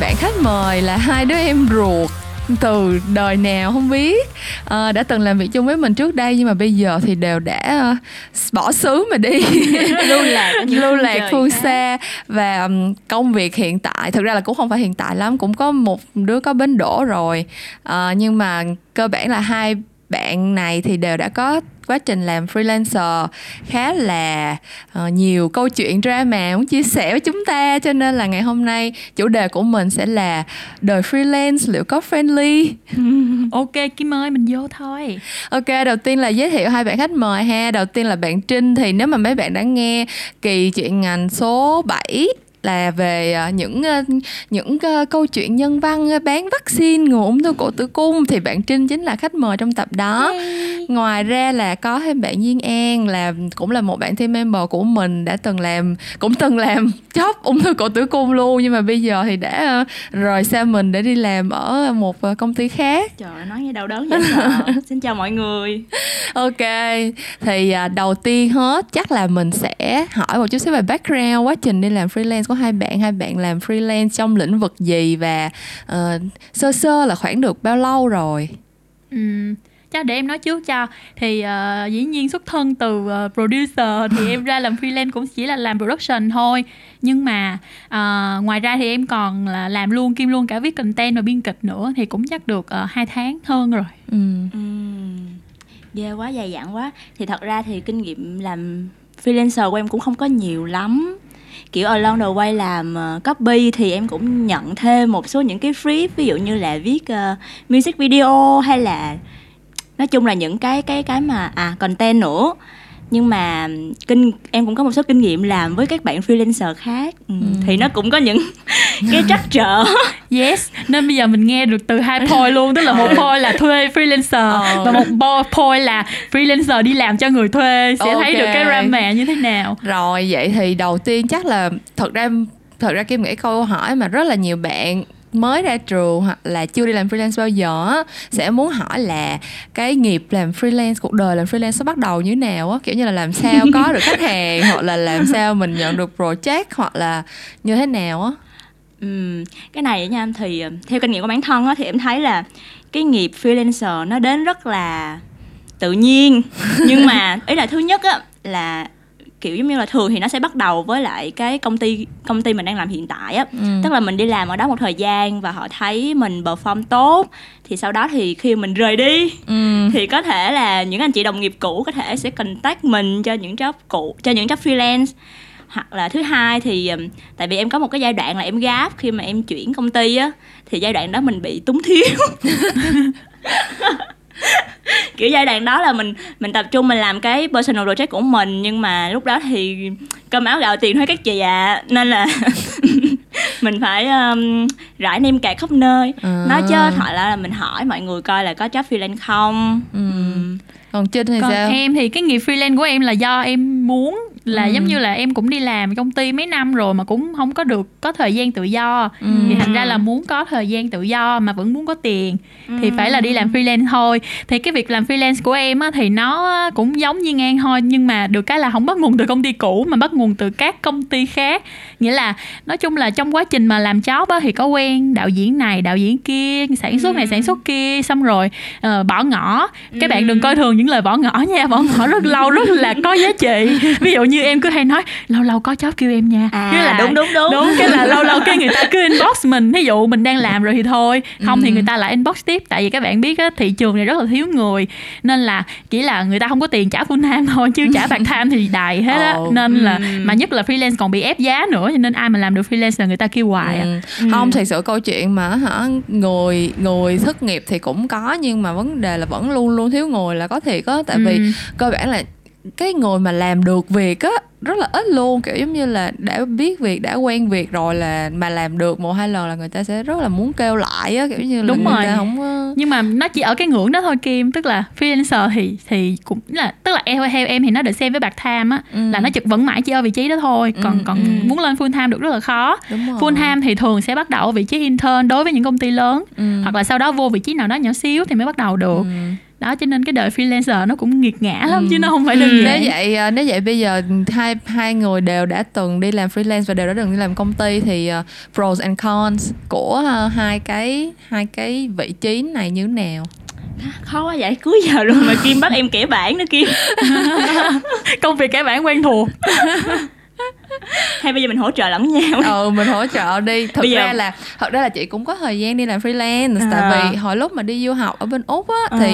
Bạn khách mời là hai đứa em ruột từ đời nào không biết, đã từng làm việc chung với mình trước đây nhưng mà bây giờ thì đều đã bỏ xứ mà đi lưu lạc phương xa. Và công việc hiện tại thực ra là cũng không phải hiện tại lắm, cũng có một đứa có bến đỗ rồi, nhưng mà cơ bản là hai bạn này thì đều đã có quá trình làm freelancer khá là nhiều câu chuyện drama muốn chia sẻ với chúng ta, cho nên là ngày hôm nay chủ đề của mình sẽ là đời freelance liệu có friendly. Ok Kim ơi, mình vô thôi. Ok, đầu tiên là giới thiệu hai bạn khách mời ha. Đầu tiên là bạn Trinh, thì nếu mà mấy bạn đã nghe kỳ chuyện ngành số 7 là về những câu chuyện nhân văn bán vaccine ngừa ung thư cổ tử cung thì bạn Trinh chính là khách mời trong tập đó. Yay. Ngoài ra là có thêm bạn Duyên An, là cũng là một bạn team member của mình, đã từng làm job ung thư cổ tử cung luôn, nhưng mà bây giờ thì đã rời xa mình để đi làm ở một công ty khác. Trời ơi, nói nghe đau đớn vậy. Xin chào mọi người. Ok, thì đầu tiên hết chắc là mình sẽ hỏi một chút xíu về background quá trình đi làm freelance của hai bạn làm freelance trong lĩnh vực gì và sơ là khoảng được bao lâu rồi? Chắc để em nói trước cho. Thì dĩ nhiên xuất thân từ producer thì em ra làm freelance cũng chỉ là làm production thôi. Nhưng mà ngoài ra thì em còn là làm luôn kim luôn cả viết content và biên kịch nữa, thì cũng chắc được 2 tháng hơn rồi. Ghê quá, dài dặn quá. Thì thật ra thì kinh nghiệm làm freelancer của em cũng không có nhiều lắm. Kiểu along the way làm copy thì em cũng nhận thêm một số những cái free, ví dụ như là viết music video hay là nói chung là những cái mà content nữa. Nhưng mà em cũng có một số kinh nghiệm làm với các bạn freelancer khác. Thì nó cũng có những cái trắc trở. Yes, nên bây giờ mình nghe được từ hai point luôn. Tức là một point là thuê freelancer và một point là freelancer đi làm cho người thuê. Sẽ okay. Thấy được cái drama như thế nào. Rồi, vậy thì đầu tiên chắc là thật ra Kim nghĩ câu hỏi mà rất là nhiều bạn mới ra trường hoặc là chưa đi làm freelance bao giờ sẽ muốn hỏi là cái nghiệp làm freelance, cuộc đời làm freelance nó bắt đầu như thế nào á, kiểu như là làm sao có được khách hàng hoặc là làm sao mình nhận được project hoặc là như thế nào á. Cái này nha, thì theo kinh nghiệm của bản thân á thì em thấy là cái nghiệp freelancer nó đến rất là tự nhiên. Nhưng mà ý là thứ nhất á là kiểu giống như là thường thì nó sẽ bắt đầu với lại cái công ty mình đang làm hiện tại á. Tức là mình đi làm ở đó một thời gian và họ thấy mình perform tốt, thì sau đó thì khi mình rời đi thì có thể là những anh chị đồng nghiệp cũ có thể sẽ contact mình cho những job cũ, cho những job freelance. Hoặc là thứ hai thì tại vì em có một cái giai đoạn là em gap khi mà em chuyển công ty á, thì giai đoạn đó mình bị túng thiếu. Kiểu giai đoạn đó là mình tập trung mình làm cái personal project của mình, nhưng mà lúc đó thì cơm áo gạo tiền thôi các chị ạ. Nên là mình phải rải nem cạt khắp nơi. Nói chứ thật là mình hỏi mọi người coi là có job freelance không. Còn Trinh thì còn sao? Em thì cái nghiệp freelance của em là do em muốn, là giống như là em cũng đi làm công ty mấy năm rồi mà cũng không có được có thời gian tự do. Thì thành ra là muốn có thời gian tự do mà vẫn muốn có tiền thì phải là đi làm freelance thôi. Thì cái việc làm freelance của em á, thì nó cũng giống như ngang thôi, nhưng mà được cái là không bắt nguồn từ công ty cũ mà bắt nguồn từ các công ty khác. Nghĩa là nói chung là trong quá trình mà làm job á, thì có quen đạo diễn này đạo diễn kia, sản xuất này sản xuất kia, xong rồi bỏ ngỏ. Các bạn đừng coi thường những lời bỏ ngỏ nha, bỏ ngỏ rất lâu rất là có giá trị. Ví dụ như em cứ hay nói lâu lâu có job kêu em nha, cái là đúng cái là lâu lâu cái người ta cứ inbox mình, ví dụ mình đang làm rồi thì thôi, không thì người ta lại inbox tiếp. Tại vì các bạn biết á, thị trường này rất là thiếu người, nên là chỉ là người ta không có tiền trả full time thôi, chứ trả part time thì đầy hết á. Nên là mà nhất là freelance còn bị ép giá nữa, cho nên ai mà làm được freelance là người ta kêu hoài. Không, thật sự câu chuyện mà người thất nghiệp thì cũng có, nhưng mà vấn đề là vẫn luôn luôn thiếu người là có thiệt á. Tại vì cơ bản là cái người mà làm được việc á rất là ít luôn, kiểu giống như là đã biết việc, đã quen việc rồi là mà làm được 1-2 lần là người ta sẽ rất là muốn kêu lại á, kiểu như là đúng người rồi. Ta không có... Nhưng mà nó chỉ ở cái ngưỡng đó thôi Kim, tức là freelancer thì cũng là tức là theo em thì nó được xem với part time á, là nó trực vẫn mãi chỉ ở vị trí đó thôi, còn muốn lên full time được rất là khó. Full time thì thường sẽ bắt đầu ở vị trí intern đối với những công ty lớn, hoặc là sau đó vô vị trí nào đó nhỏ xíu thì mới bắt đầu được. đó, cho nên cái đời freelancer nó cũng nghiệt ngã lắm chứ nó không phải đơn giản. Nếu vậy bây giờ hai người đều đã từng đi làm freelance và đều đã từng đi làm công ty thì pros and cons của hai cái vị trí này như thế nào? Khó quá vậy, cuối giờ rồi mà Kim bắt em kể bản nữa Kim. Công việc kể bản quen thuộc. Hay bây giờ mình hỗ trợ lẫn nhau. Mình hỗ trợ đi. Thật ra là chị cũng có thời gian đi làm freelance. Tại vì hồi lúc mà đi du học ở bên Úc á, thì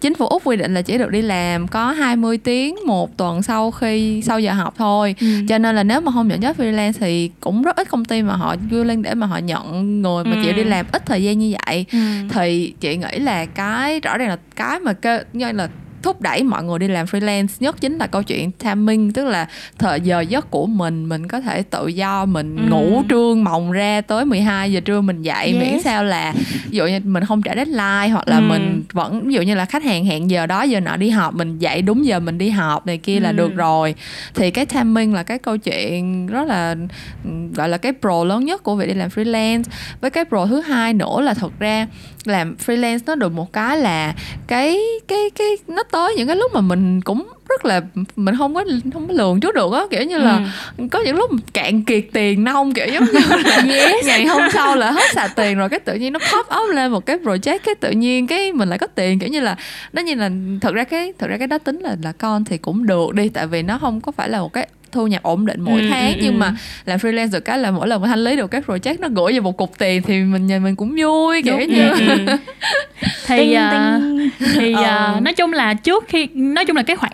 chính phủ Úc quy định là chỉ được đi làm có 20 tiếng một tuần sau giờ học thôi. Cho nên là nếu mà không nhận job freelance thì cũng rất ít công ty mà họ willing để mà họ nhận người mà chịu đi làm ít thời gian như vậy. Thì chị nghĩ là cái rõ ràng là cái mà thúc đẩy mọi người đi làm freelance nhất chính là câu chuyện timing, tức là thời giờ giấc của mình có thể tự do, mình ngủ trưa mộng ra tới 12 giờ trưa mình dậy, miễn sao là ví dụ như mình không trả deadline, hoặc là mình vẫn ví dụ như là khách hàng hẹn giờ đó giờ nọ đi họp, mình dậy đúng giờ mình đi họp này kia là được rồi. Thì cái timing là cái câu chuyện rất là gọi là cái pro lớn nhất của việc đi làm freelance. Với cái pro thứ hai nữa là thật ra làm freelance nó được một cái là cái nó tới những cái lúc mà mình cũng rất là mình không có lường trước được á, kiểu như là có những lúc cạn kiệt tiền nông, kiểu giống như là ngày hôm sau là hết sạch tiền rồi, cái tự nhiên nó pop up lên một cái project, cái tự nhiên cái mình lại có tiền, kiểu như là nó như là thật ra cái đó tính là con thì cũng được đi, tại vì nó không có phải là một cái thu nhập ổn định mỗi tháng, nhưng mà làm freelance được cái là mỗi lần mình thanh lý được các project nó gửi về một cục tiền thì mình cũng vui kiểu như thì nói chung là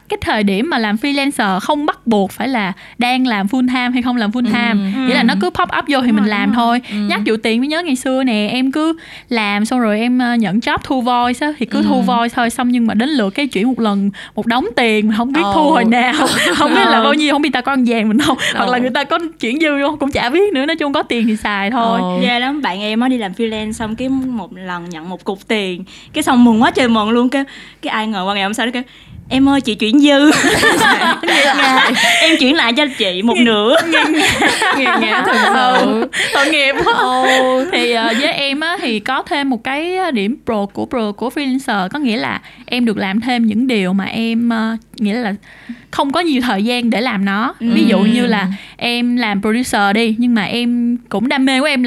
cái thời điểm mà làm freelancer không bắt buộc phải là đang làm full time hay không làm full time, nghĩa là nó cứ pop up vô thì mình làm thôi. Nhắc vụ tiền mới nhớ ngày xưa nè, em cứ làm xong rồi em nhận job thu voice á, thì cứ thu voice thôi, xong nhưng mà đến lượt cái chuyển một lần một đống tiền mà không biết thu hồi nào, không biết là bao nhiêu, không biết ta có ăn vàng mình không, hoặc là người ta có chuyển dư không cũng chả biết nữa, nói chung có tiền thì xài thôi. Ghê lắm, bạn em á đi làm freelance xong cái một lần nhận một cục tiền, cái xong mừng quá trời mừng luôn, cái ai ngờ qua ngày hôm sau nó kêu em ơi chị chuyển dư. Em chuyển lại cho chị một nửa. Nghiệt ngã thật sự, tội nghiệp. Thì với em á thì có thêm một cái điểm pro của freelancer, có nghĩa là em được làm thêm những điều mà em nghĩa là không có nhiều thời gian để làm nó. Ví dụ như là em làm producer đi, nhưng mà em cũng đam mê của em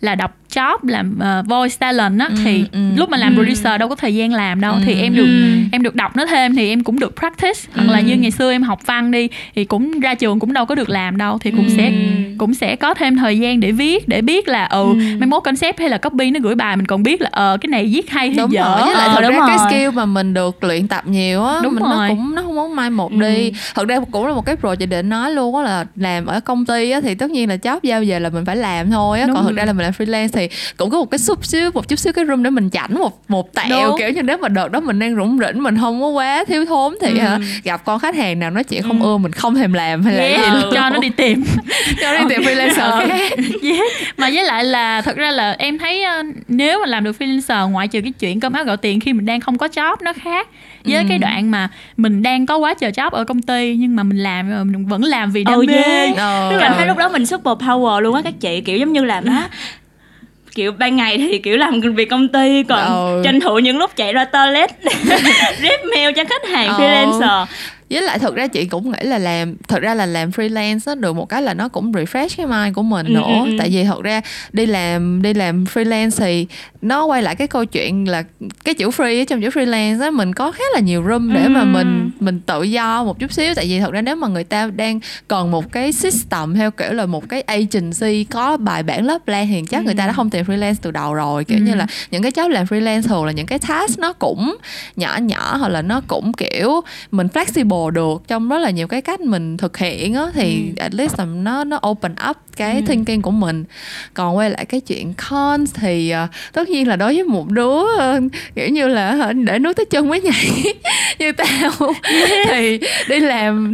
là đọc job làm voice talent á, thì lúc mà làm producer đâu có thời gian làm đâu, thì em được đọc nó thêm, thì em cũng được practice, hoặc là như ngày xưa em học văn đi thì cũng ra trường cũng đâu có được làm đâu, thì cũng sẽ có thêm thời gian để viết, để biết là mấy mốt concept hay là copy nó gửi bài mình còn biết là cái này viết hay hay dở. Với lại thật ra cái skill mà mình được luyện tập nhiều á, nó không muốn mai một đi. Thật ra cũng là một cái pro chị định nói luôn á, là làm ở công ty á thì tất nhiên là job giao về là mình phải làm thôi á, còn thật ra là mình làm freelance thì cũng có một chút xíu cái room để mình chảnh một tẹo. Kiểu như nếu mà đợt đó mình đang rủng rỉnh, mình không có quá thiếu thốn thì gặp con khách hàng nào nói chuyện không ưa mình không thèm làm hay là gì luôn. Cho nó đi tìm freelancer khác. Mà với lại là thật ra là em thấy nếu mà làm được freelancer, ngoại trừ cái chuyện cơm áo gạo tiền khi mình đang không có job, nó khác với cái đoạn mà mình đang có quá trời job ở công ty nhưng mà mình vẫn làm vì đam mê. Tức là thấy lúc đó mình super power luôn á các chị, kiểu giống như làm á, kiểu ban ngày thì kiểu làm việc công ty, còn tranh thủ những lúc chạy ra toilet rep mail cho khách hàng freelancer. Với lại thật ra chị cũng nghĩ là làm freelance đó, được một cái là nó cũng refresh cái mind của mình nữa. Tại vì thật ra đi làm freelance thì nó quay lại cái câu chuyện là cái chữ free, trong chữ freelance đó mình có khá là nhiều room để mà mình tự do một chút xíu. Tại vì thật ra nếu mà người ta đang còn một cái system theo kiểu là một cái agency có bài bản lớp plan thì chắc người ta đã không tìm freelance từ đầu rồi. Kiểu như là những cái job làm freelance thường là những cái task nó cũng nhỏ nhỏ, hoặc là nó cũng kiểu mình flexible được trong rất là nhiều cái cách mình thực hiện á, thì at least là nó open up cái thinking của mình. Còn quay lại cái chuyện cons thì tất nhiên là đối với một đứa kiểu như là để nước tới chân mới nhảy như tao thì đi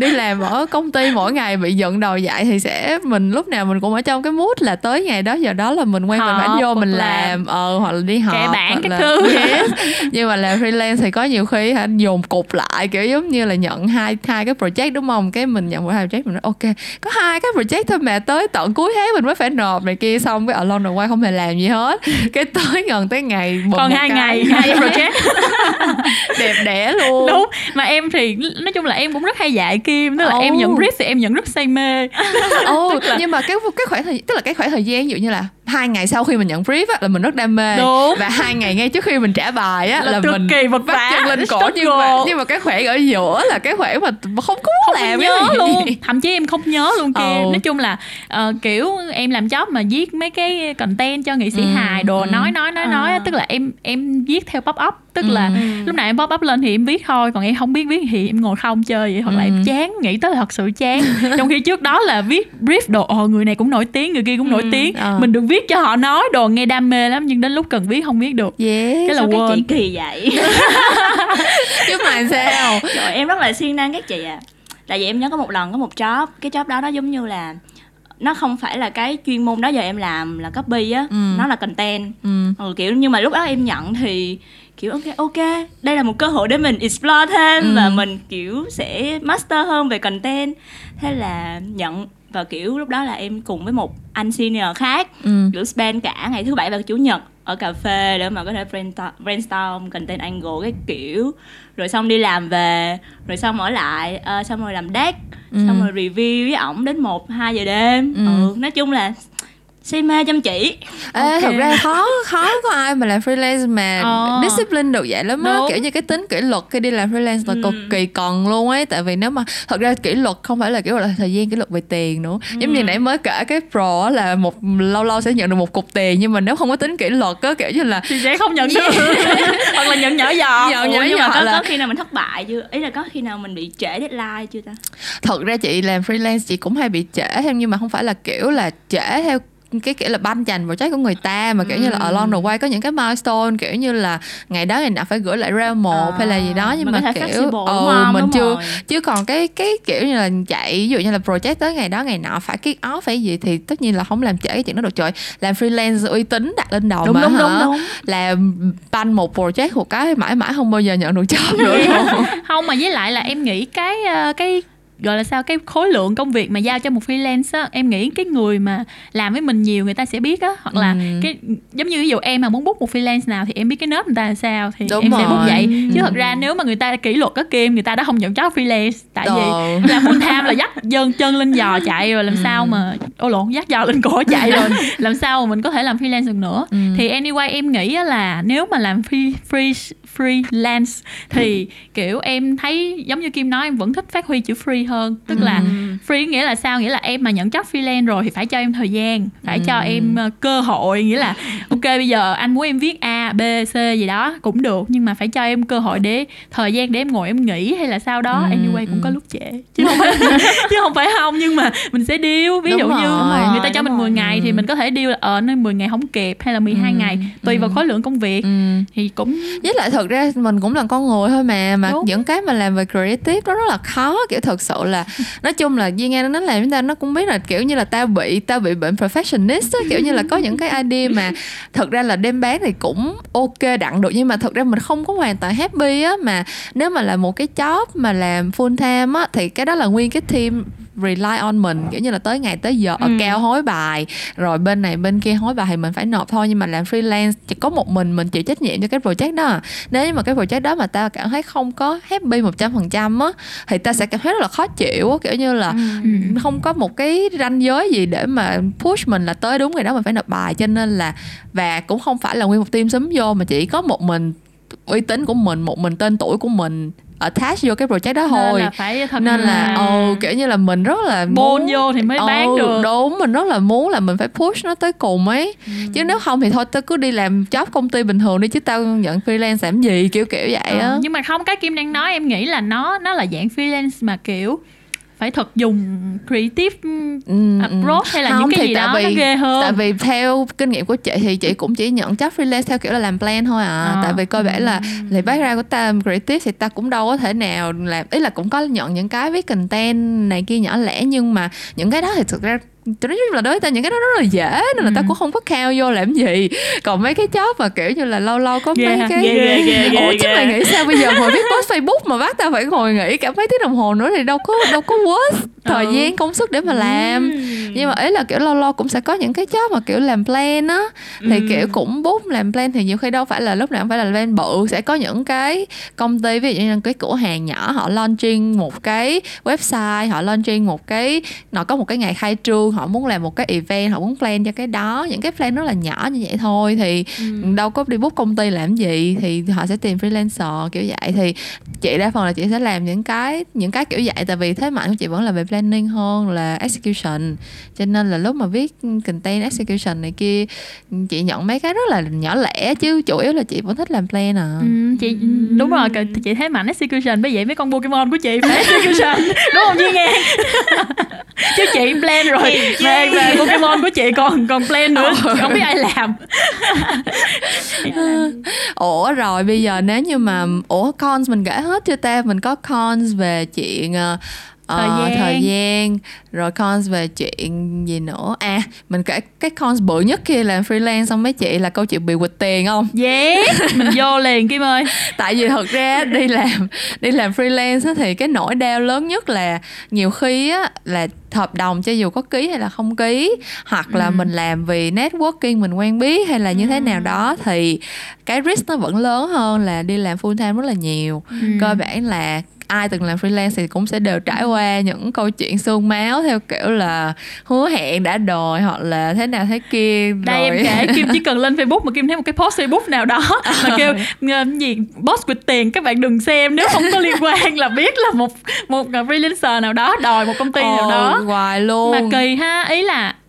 làm ở công ty mỗi ngày bị giận đầu dạy thì mình lúc nào mình cũng ở trong cái mood là tới ngày đó giờ đó là mình quay mình bản vô mình làm hoặc là đi họp kẻ bản cái thứ. Nhưng mà làm freelance thì có nhiều khi dồn cục lại, kiểu giống như là nhận hai cái project đúng không, cái mình nhận một hai project mình nói ok có hai cái project thôi mà tới tận tận cuối tháng mình mới phải nộp này kia, xong cái along the way không hề làm gì hết, cái tới gần tới ngày còn 2 ngày project đẹp đẽ luôn. Đúng, mà em thì nói chung là em cũng rất hay dạy Kim, tức là em nhận brief thì em nhận rất say mê. Nhưng mà cái khoảng thời, tức là cái khoảng thời gian ví dụ như là 2 ngày sau khi mình nhận brief á, là mình rất đam mê. Đúng. Và 2 ngày ngay trước khi mình trả bài á là mình kỳ vật vả chân lên cổ, nhưng mà cái khoảng ở giữa là cái khoảng mà không làm nhớ luôn, thậm chí em không nhớ luôn Kim. Nói chung là kiểu em làm job mà viết mấy cái content cho nghệ sĩ hài đồ, nói tức là em viết theo pop up, tức là lúc nào em pop up lên thì em viết thôi, còn em không biết viết thì em ngồi không chơi vậy, hoặc là em chán, nghĩ tới là thật sự chán. Trong khi trước đó là viết brief đồ, người này cũng nổi tiếng, người kia cũng nổi tiếng, mình được viết cho họ nói đồ, nghe đam mê lắm, nhưng đến lúc cần viết không viết được. Cái là quên. Các chị kỳ vậy. Chứ mà sao? Trời, em rất là siêng năng các chị ạ. Tại vì em nhớ có một lần có một job, cái job đó nó giống như là nó không phải là cái chuyên môn đó giờ em làm là copy á, nó là content. Kiểu nhưng mà lúc đó em nhận thì kiểu ok, đây là một cơ hội để mình explore thêm và mình kiểu sẽ master hơn về content. Thế là nhận, và kiểu lúc đó là em cùng với một anh senior khác kiểu spend cả ngày thứ bảy và chủ nhật ở cà phê để mà có thể brainstorm content angle cái kiểu, rồi xong đi làm về, rồi xong ở lại, xong rồi làm deck, xong rồi review với ổng đến 1-2 giờ đêm. Nói chung là say mê chăm chỉ. Thật ra khó có ai mà làm freelance mà discipline được vậy lắm á, kiểu như cái tính kỷ luật khi đi làm freelance là cực kỳ cần luôn ấy. Tại vì nếu mà thật ra kỷ luật không phải là kiểu là thời gian, kỷ luật về tiền nữa. Giống như nãy mới kể cái pro là một lâu sẽ nhận được một cục tiền, nhưng mà nếu không có tính kỷ luật á, kiểu như là thì sẽ không nhận được. Hoặc là nhận nhỏ giọt. Nhưng mà có khi nào mình thất bại chưa? Ý là có khi nào mình bị trễ deadline chưa ta? Thật ra chị làm freelance chị cũng hay bị trễ theo, nhưng mà không phải là kiểu là trễ theo cái kiểu là banh chành vào trái của người ta, mà kiểu như là along the way có những cái milestone kiểu như là ngày đó ngày nào phải gửi lại round 1 hay là gì đó, nhưng mà kiểu mình chưa rồi. Chứ còn cái kiểu như là chạy ví dụ như là project tới ngày đó ngày nọ phải kick off phải gì thì tất nhiên là không làm trễ cái chuyện đó được. Trời, làm freelance uy tín đặt lên đầu, đúng. Làm banh một project một cái mãi mãi không bao giờ nhận được job nữa. Không, mà với lại là em nghĩ cái gọi là sao, cái khối lượng công việc mà giao cho một freelance á, em nghĩ cái người mà làm với mình nhiều người ta sẽ biết á, hoặc là cái giống như ví dụ em mà muốn book một freelance nào thì em biết cái nớp người ta là sao thì đúng em rồi. Sẽ book vậy chứ thật ra nếu mà người ta kỷ luật có Kim, người ta đã không nhận job freelance, tại vì làm full time là dắt dơn chân lên giò chạy rồi, làm sao mà dắt giò lên cổ chạy rồi làm sao mà mình có thể làm freelance được nữa. Thì anyway em nghĩ là nếu mà làm freelance thì kiểu em thấy giống như Kim nói, em vẫn thích phát huy chữ free hơn. Tức là free nghĩa là sao? Nghĩa là em mà nhận job freelance rồi thì phải cho em thời gian, phải cho em cơ hội. Nghĩa là ok bây giờ anh muốn em viết A, B, C gì đó cũng được, nhưng mà phải cho em cơ hội để thời gian để em ngồi em nghĩ hay là sao đó. Anyway cũng có lúc trễ chứ không phải không, nhưng mà mình sẽ deal. Ví dụ như người ta cho mình 10 ngày thì mình có thể deal là nên 10 ngày không kịp hay là 12 ngày tùy vào khối lượng công việc. Thì cũng với lại thật ra mình cũng là con người thôi mà đúng. Những cái mà làm về creative nó rất là khó, kiểu thật sự là nói chung là Duy Nga nó làm chúng ta nó cũng biết là kiểu như là tao bị bệnh perfectionist á, kiểu như là có những cái idea mà thật ra là đem bán thì cũng ok đặng được, nhưng mà thật ra mình không có hoàn toàn happy á. Mà nếu mà là một cái job mà làm full time á thì cái đó là nguyên cái team rely on mình, kiểu như là tới ngày tới giờ cao hối bài rồi bên này bên kia hối bài thì mình phải nộp thôi. Nhưng mà làm freelance chỉ có một mình chịu trách nhiệm cho cái project đó. Nếu mà cái project đó mà tao cảm thấy không có happy 100% á thì tao sẽ cảm thấy rất là khó chịu á, kiểu như là không có một cái ranh giới gì để mà push mình là tới đúng ngày đó mình phải nộp bài. Cho nên là và cũng không phải là nguyên một team xúm vô, mà chỉ có một mình uy tín của mình, một mình tên tuổi của mình attach vô cái project đó thôi, nên là kiểu như là mình rất là muốn vô thì mới bán được. Đúng, mình rất là muốn là mình phải push nó tới cùng ấy. Chứ nếu không thì thôi tao cứ đi làm job công ty bình thường đi, chứ tao nhận freelance làm gì, kiểu vậy á. Nhưng mà không, cái Kim đang nói em nghĩ là nó là dạng freelance mà kiểu phải thật dùng creative approach hay là không, những cái gì đó nó ghê hơn. Tại vì theo kinh nghiệm của chị thì chị cũng chỉ nhận job freelance theo kiểu là làm plan thôi à. Tại vì coi vẻ là lại background của ta creative thì ta cũng đâu có thể nào làm, ý là cũng có nhận những cái với content này kia nhỏ lẻ, nhưng mà những cái đó thì thực ra tôi nói là đối với ta những cái đó rất là dễ nên là ta cũng không có khao vô làm gì. Còn mấy cái job mà kiểu như là lâu có mấy cái chứ mày nghĩ sao bây giờ ngồi viết post Facebook mà bắt tao phải ngồi nghĩ cả mấy tiếng đồng hồ nữa thì đâu có worth thời gian công sức để mà làm. Nhưng mà ý là kiểu lâu lâu cũng sẽ có những cái job mà kiểu làm plan á, thì kiểu cũng bút làm plan thì nhiều khi đâu phải là lúc nào cũng phải là plan bự. Sẽ có những cái công ty, ví dụ như cái cửa hàng nhỏ, họ launching một cái website, họ launching một cái, nó có một cái ngày khai trương, họ muốn làm một cái event, họ muốn plan cho cái đó. Những cái plan rất là nhỏ như vậy thôi thì đâu có đi book công ty làm gì, thì họ sẽ tìm freelancer kiểu vậy. Thì chị đa phần là chị sẽ làm những cái kiểu vậy, tại vì thế mạnh của chị vẫn là về planning hơn là execution. Cho nên là lúc mà viết content execution này kia, chị nhận mấy cái rất là nhỏ lẻ, chứ chủ yếu là chị vẫn thích làm plan à. Chị đúng rồi, chị thấy mạnh execution, bởi vậy mấy con Pokemon của chị phải execution đúng không Duy Ngân? Chứ chị plan rồi mà Pokemon của chị còn plan nữa, không biết ai làm. Ủa rồi bây giờ nếu như mà cons mình kể hết chưa ta? Mình có cons về chuyện thời gian, rồi cons về chuyện gì nữa? À, mình kể cái cons bự nhất khi làm freelance xong mấy chị là câu chuyện bị quỵt tiền không? Yeah, mình vô liền Kim ơi. Tại vì thật ra đi làm freelance thì cái nỗi đau lớn nhất là nhiều khi á, là hợp đồng cho dù có ký hay là không ký, hoặc là mình làm vì networking, mình quen biết hay là như thế nào đó, thì cái risk nó vẫn lớn hơn là đi làm full time rất là nhiều. Cơ bản là ai từng làm freelance thì cũng sẽ đều trải qua những câu chuyện xương máu theo kiểu là hứa hẹn đã đòi hoặc là thế nào thế kia. Đây rồi. Em kể, Kim chỉ cần lên Facebook mà Kim thấy một cái post Facebook nào đó mà kêu gì boss quỵt tiền, các bạn đừng xem nếu không có liên quan, là biết là một freelancer nào đó đòi một công ty nào đó hoài luôn. Mà kỳ ha,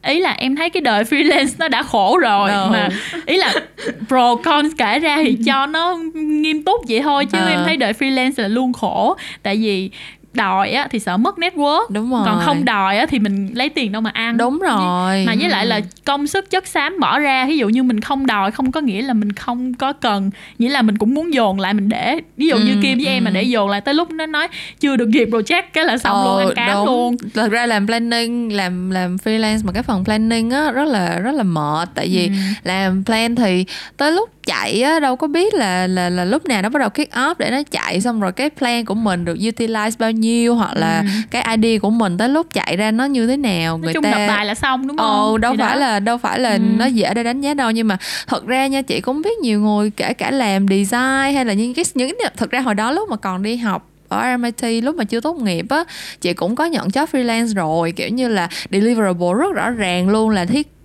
ý là em thấy cái đời freelance nó đã khổ rồi, mà ý là pro cons kể ra thì cho nó nghiêm túc vậy thôi, chứ em thấy đời freelance là luôn khổ. Tại vì đòi á thì sợ mất network, đúng rồi. Còn không đòi á thì mình lấy tiền đâu mà ăn, đúng rồi. Mà với lại là công sức chất xám bỏ ra, ví dụ như mình không đòi không có nghĩa là mình không có cần, nghĩa là mình cũng muốn dồn lại, mình để ví dụ như Kim với em mà để dồn lại tới lúc nó nói chưa được duyệt project cái là xong luôn, ăn cám luôn. Thật ra làm planning, làm freelance mà cái phần planning á rất là mệt, tại vì làm plan thì tới lúc chạy á, đâu có biết là lúc nào nó bắt đầu kick off để nó chạy, xong rồi cái plan của mình được utilize bao nhiêu, hoặc là cái idea của mình tới lúc chạy ra nó như thế nào. Nói người chung ta đọc bài là xong đúng không? Đâu phải là nó dễ để đánh giá đâu. Nhưng mà thật ra nha, chị cũng biết nhiều người kể cả làm design hay là những thật ra hồi đó lúc mà còn đi học ở MIT, lúc mà chưa tốt nghiệp á, chị cũng có nhận job freelance rồi, kiểu như là deliverable rất rõ ràng luôn, là thiết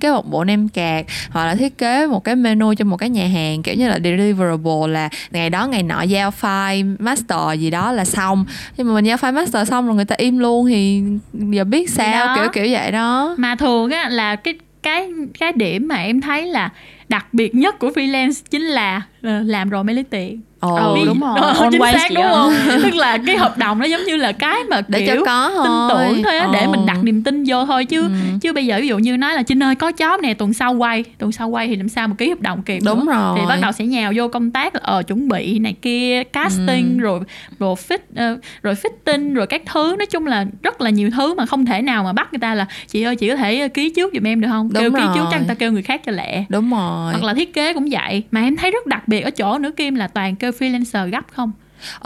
kế một bộ nem cạc hoặc là thiết kế một cái menu cho một cái nhà hàng, kiểu như là deliverable là ngày đó ngày nọ giao file master gì đó là xong. Nhưng mà mình giao file master xong rồi người ta im luôn thì giờ biết sao, kiểu vậy đó. Mà thường á là cái điểm mà em thấy là đặc biệt nhất của freelance chính là làm rồi mới lấy tiền. Đúng rồi, chính xác đúng không? Tức là cái hợp đồng nó giống như là cái mà để kiểu tin tưởng thôi á, để mình đặt niềm tin vô thôi chứ. Chứ bây giờ ví dụ như nói là Trinh ơi có job nè, tuần sau quay thì làm sao mà ký hợp đồng kịp. Đúng nữa. Rồi. Thì bắt đầu sẽ nhào vô công tác là chuẩn bị này kia, casting rồi fitting rồi các thứ, nói chung là rất là nhiều thứ mà không thể nào mà bắt người ta là chị ơi chị có thể ký trước giùm em được không? Đúng kêu rồi. Ký trước chắc người ta kêu người khác cho lẹ. Đúng rồi. Hoặc là thiết kế cũng vậy, mà em thấy rất đặc biệt ở chỗ nữa Kim là toàn kêu freelancer gấp không?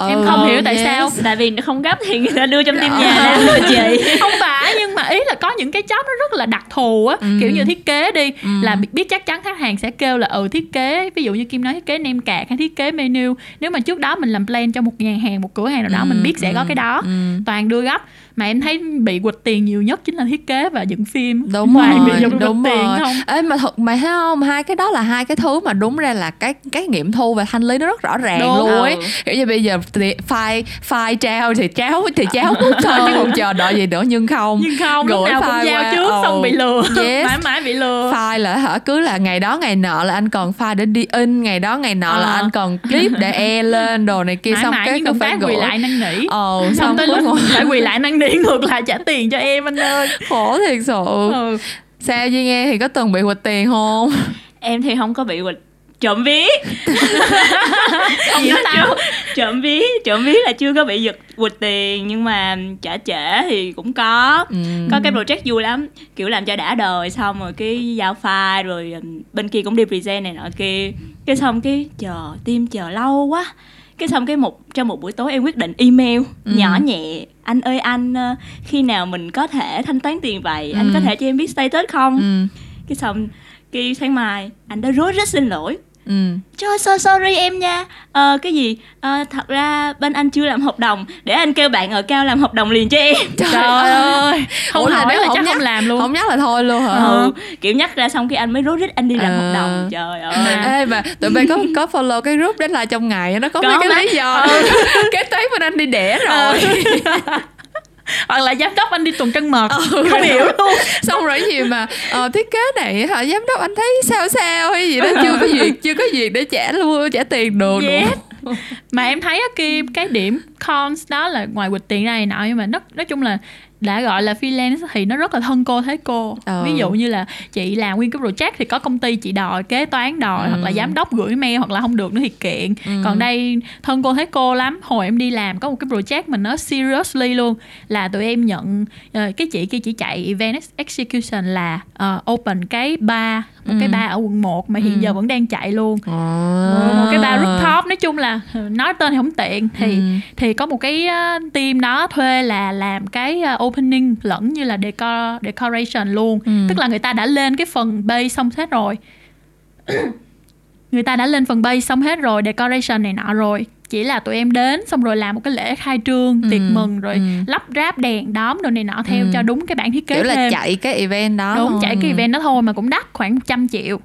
Em không hiểu tại sao. Tại vì không gấp thì người ta đưa trong tim nhà làm rồi chị. Không phải, nhưng mà ý là có những cái job nó rất là đặc thù á, kiểu như thiết kế đi, là biết chắc chắn khách hàng sẽ kêu là thiết kế, ví dụ như Kim nói thiết kế nem cạc hay thiết kế menu. Nếu mà trước đó mình làm plan cho một nhà hàng, một cửa hàng nào đó, mình biết sẽ có cái đó, toàn đưa gấp. Mà em thấy bị quỵt tiền nhiều nhất chính là thiết kế và dựng phim. Đúng rồi. Ê, mà thật mày thấy không, hai cái đó là hai cái thứ mà đúng ra là cái nghiệm thu và thanh lý nó rất rõ ràng đúng luôn ấy. Kiểu như bây giờ file trao cũng thôi chứ còn chờ đợi gì nữa, nhưng không gửi lúc nào cũng giao trước xong bị lừa. Yes. mãi bị lừa. File là cứ là ngày đó ngày nọ là anh còn file để đi in, ngày đó ngày nọ là anh còn clip để lên đồ này kia, mãi xong mãi cái công tác quỳ lại năn nỉ. Xong tới lúc phải quỳ lại năn nỉ ngược lại trả tiền cho em anh ơi. Khổ thiệt sự. Sao Duy nghe thì có từng bị quỵt tiền không? Em thì không có bị quỵt. Trộm ví. Trộm ví là chưa có bị giật quỵt tiền, nhưng mà trả trễ thì cũng có. Có cái project vui lắm, kiểu làm cho đã đời xong rồi cái giao file rồi bên kia cũng đi present này nọ kia, cái xong cái chờ lâu quá. Cái xong cái trong một buổi tối em quyết định email nhỏ nhẹ: anh ơi anh, khi nào mình có thể thanh toán tiền vậy? Anh có thể cho em biết status không? Cái xong cái sáng mai anh đã rối rít xin lỗi. Trời, sorry em nha. Cái gì? Thật ra bên anh chưa làm hợp đồng, để anh kêu bạn ở cao làm hợp đồng liền cho em. Trời ơi. Không hỏi là chắc không làm luôn. Không nhắc là thôi luôn hả? Kiểu nhắc ra xong cái anh mới rối rít anh đi làm hợp đồng. Trời ơi. Ê mà tụi bay có follow cái group đó là trong ngày nó có mấy cái lý do kế toán bên anh đi đẻ rồi. Hoặc là giám đốc anh đi tuần trăng mật, không hiểu luôn. Xong rồi cái gì mà thiết kế này hả, giám đốc anh thấy sao hay gì đó, chưa có duyệt để trả luôn, trả tiền đồ luôn. Mà em thấy Kim, cái điểm cons đó là ngoài quỵt tiền này nọ, nhưng mà nói chung là đã gọi là freelance thì nó rất là thân cô thế cô. Ví dụ như là chị làm nguyên cái project thì có công ty chị đòi, kế toán đòi, hoặc là giám đốc gửi mail, hoặc là không được nữa thì kiện. Còn đây thân cô thế cô lắm. Hồi em đi làm có một cái project mà nó seriously luôn, là tụi em nhận cái chị kia chỉ chạy event execution là open cái bar, một cái bar ở quận 1 mà hiện giờ vẫn đang chạy luôn. Một cái bar rooftop, nói chung là nói tên thì không tiện. Thì có một cái team đó thuê là làm cái opening lẫn như là decoration luôn. Tức là người ta đã lên cái phần base xong hết rồi. Decoration này nọ rồi. Chỉ là tụi em đến xong rồi làm một cái lễ khai trương, tiệc mừng, rồi lắp ráp đèn đóm đồ này nọ theo cho đúng cái bản thiết kế kiểu thêm. Kiểu là chạy cái event đó. Đúng, chạy cái event đó thôi mà cũng đắt khoảng 100 triệu.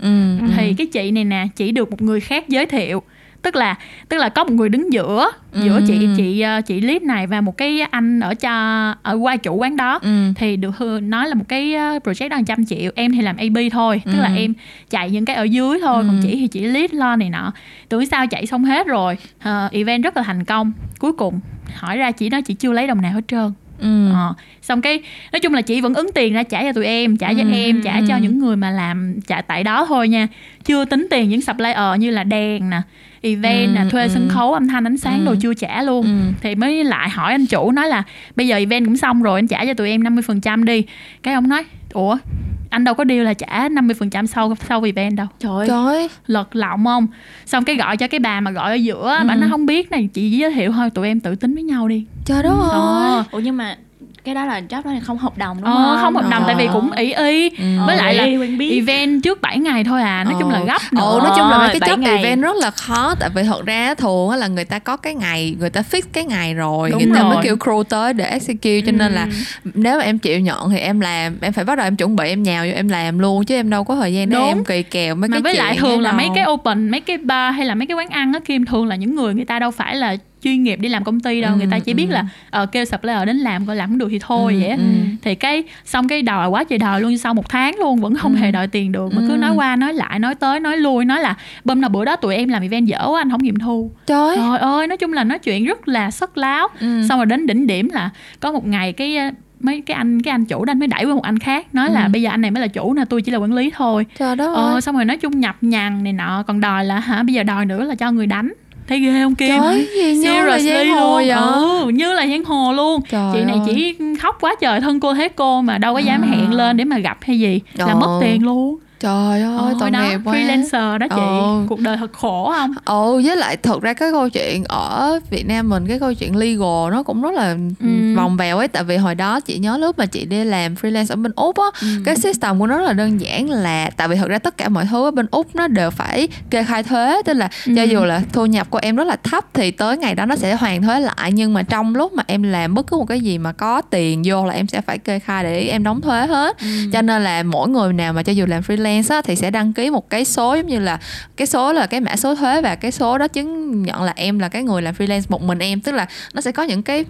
Thì cái chị này nè chỉ được một người khác giới thiệu. Tức là có một người đứng giữa chị lead này và một cái anh ở qua chủ quán đó. Thì được nói là một cái project đó 100 triệu, em thì làm AB thôi, tức là em chạy những cái ở dưới thôi, còn chị thì chỉ lead lo này nọ. Tưởng sao chạy xong hết rồi, event rất là thành công. Cuối cùng hỏi ra chị nói chị chưa lấy đồng nào hết trơn. Xong cái nói chung là chị vẫn ứng tiền ra trả cho tụi em, trả cho em, trả cho những người mà làm trả tại đó thôi nha, chưa tính tiền những supplier như là đèn nè, event nè, thuê sân khấu, âm thanh, ánh sáng đồ chưa trả luôn. Thì mới lại hỏi anh chủ, nói là bây giờ event cũng xong rồi, anh trả cho tụi em 50% đi. Cái ông nói ủa, anh đâu có deal là trả 50% sau event đâu. Trời, lật lọng không. Xong cái gọi cho cái bà mà gọi ở giữa, bà nó không biết này, chị giới thiệu thôi, tụi em tự tính với nhau đi. Trời đất ơi. Ủa nhưng mà cái đó là job đó là không hợp đồng đúng không? Không hợp đồng tại vì cũng ỷ. Với lại là event trước 7 ngày thôi à, nói chung là gấp nữa. Nói chung là cái job event rất là khó, tại vì thật ra thường là người ta có cái ngày, người ta fix cái ngày rồi, người ta mới kêu crew tới để execute, cho nên là nếu mà em chịu nhận thì em làm, em phải bắt đầu em chuẩn bị, em nhào vô em làm luôn, chứ em đâu có thời gian để em kỳ kèo mấy cái chuyện. Mà với lại thường là mấy cái open, mấy cái bar hay là mấy cái quán ăn á Kim, thường là những người ta đâu phải là chuyên nghiệp đi làm công ty đâu, người ta chỉ biết là kêu supplier đến làm, coi làm không được thì thôi vậy. Thì cái xong cái đòi quá trời đòi luôn, sau 1 tháng luôn vẫn không hề đòi tiền được, mà cứ nói qua nói lại, nói tới nói lui, nói là bơm là bữa đó tụi em làm event dở quá, anh không nghiệm thu. Trời ơi, nói chung là nói chuyện rất là sất láo. Xong rồi đến đỉnh điểm là có một ngày cái anh chủ đó, anh mới đẩy qua một anh khác, nói là bây giờ anh này mới là chủ nè, tôi chỉ là quản lý thôi. Trời đất ơi. Xong rồi nói chung nhập nhằn này nọ, còn đòi là bây giờ đòi nữa là cho người đánh. Thấy ghê không Kim? Trời, như là giang hồ vậy? Như là giang hồ luôn. Trời, chị này chỉ khóc quá trời, thân cô thế cô mà đâu có dám hẹn lên để mà gặp hay gì, là mất tiền luôn. Trời ơi, tội nghiệp quá. Freelancer đó chị, cuộc đời thật khổ không? Với lại thật ra cái câu chuyện ở Việt Nam mình, cái câu chuyện legal nó cũng rất là vòng vèo ấy. Tại vì hồi đó chị nhớ lúc mà chị đi làm freelance ở bên Úc á, cái system của nó rất là đơn giản là, tại vì thật ra tất cả mọi thứ ở bên Úc nó đều phải kê khai thuế, tức là cho dù là thu nhập của em rất là thấp thì tới ngày đó nó sẽ hoàn thuế lại, nhưng mà trong lúc mà em làm bất cứ một cái gì mà có tiền vô là em sẽ phải kê khai để em đóng thuế hết. Cho nên là mỗi người nào mà cho dù làm freelance thì sẽ đăng ký một cái số, giống như là cái số là cái mã số thuế, và cái số đó chứng nhận là em là cái người làm freelance một mình em, tức là nó sẽ có những cái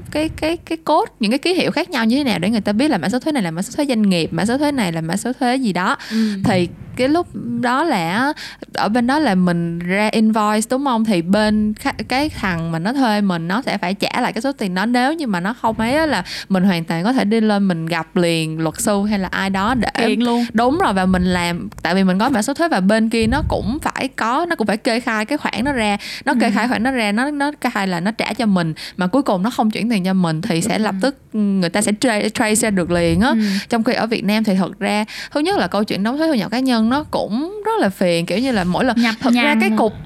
code, những cái ký hiệu khác nhau như thế nào để người ta biết là mã số thuế này là mã số thuế doanh nghiệp, mã số thuế này là mã số thuế gì đó. Thì cái lúc đó là ở bên đó là mình ra invoice đúng không, thì bên cái thằng mà nó thuê mình nó sẽ phải trả lại cái số tiền đó, nếu như mà nó không ấy là mình hoàn toàn có thể đi lên mình gặp liền luật sư hay là ai đó để kiện luôn. Đúng rồi, và mình làm, tại vì mình có mã số thuế và bên kia nó cũng phải có, nó cũng phải kê khai cái khoản nó ra, nó kê khai khoản nó ra, nó kê khai là nó trả cho mình mà cuối cùng nó không chuyển tiền cho mình thì sẽ lập tức người ta sẽ trace ra được liền á. Trong khi ở Việt Nam thì thật ra thứ nhất là câu chuyện đóng thuế thu nhập cá nhân nó cũng rất là phiền, kiểu như là mỗi lần thật ra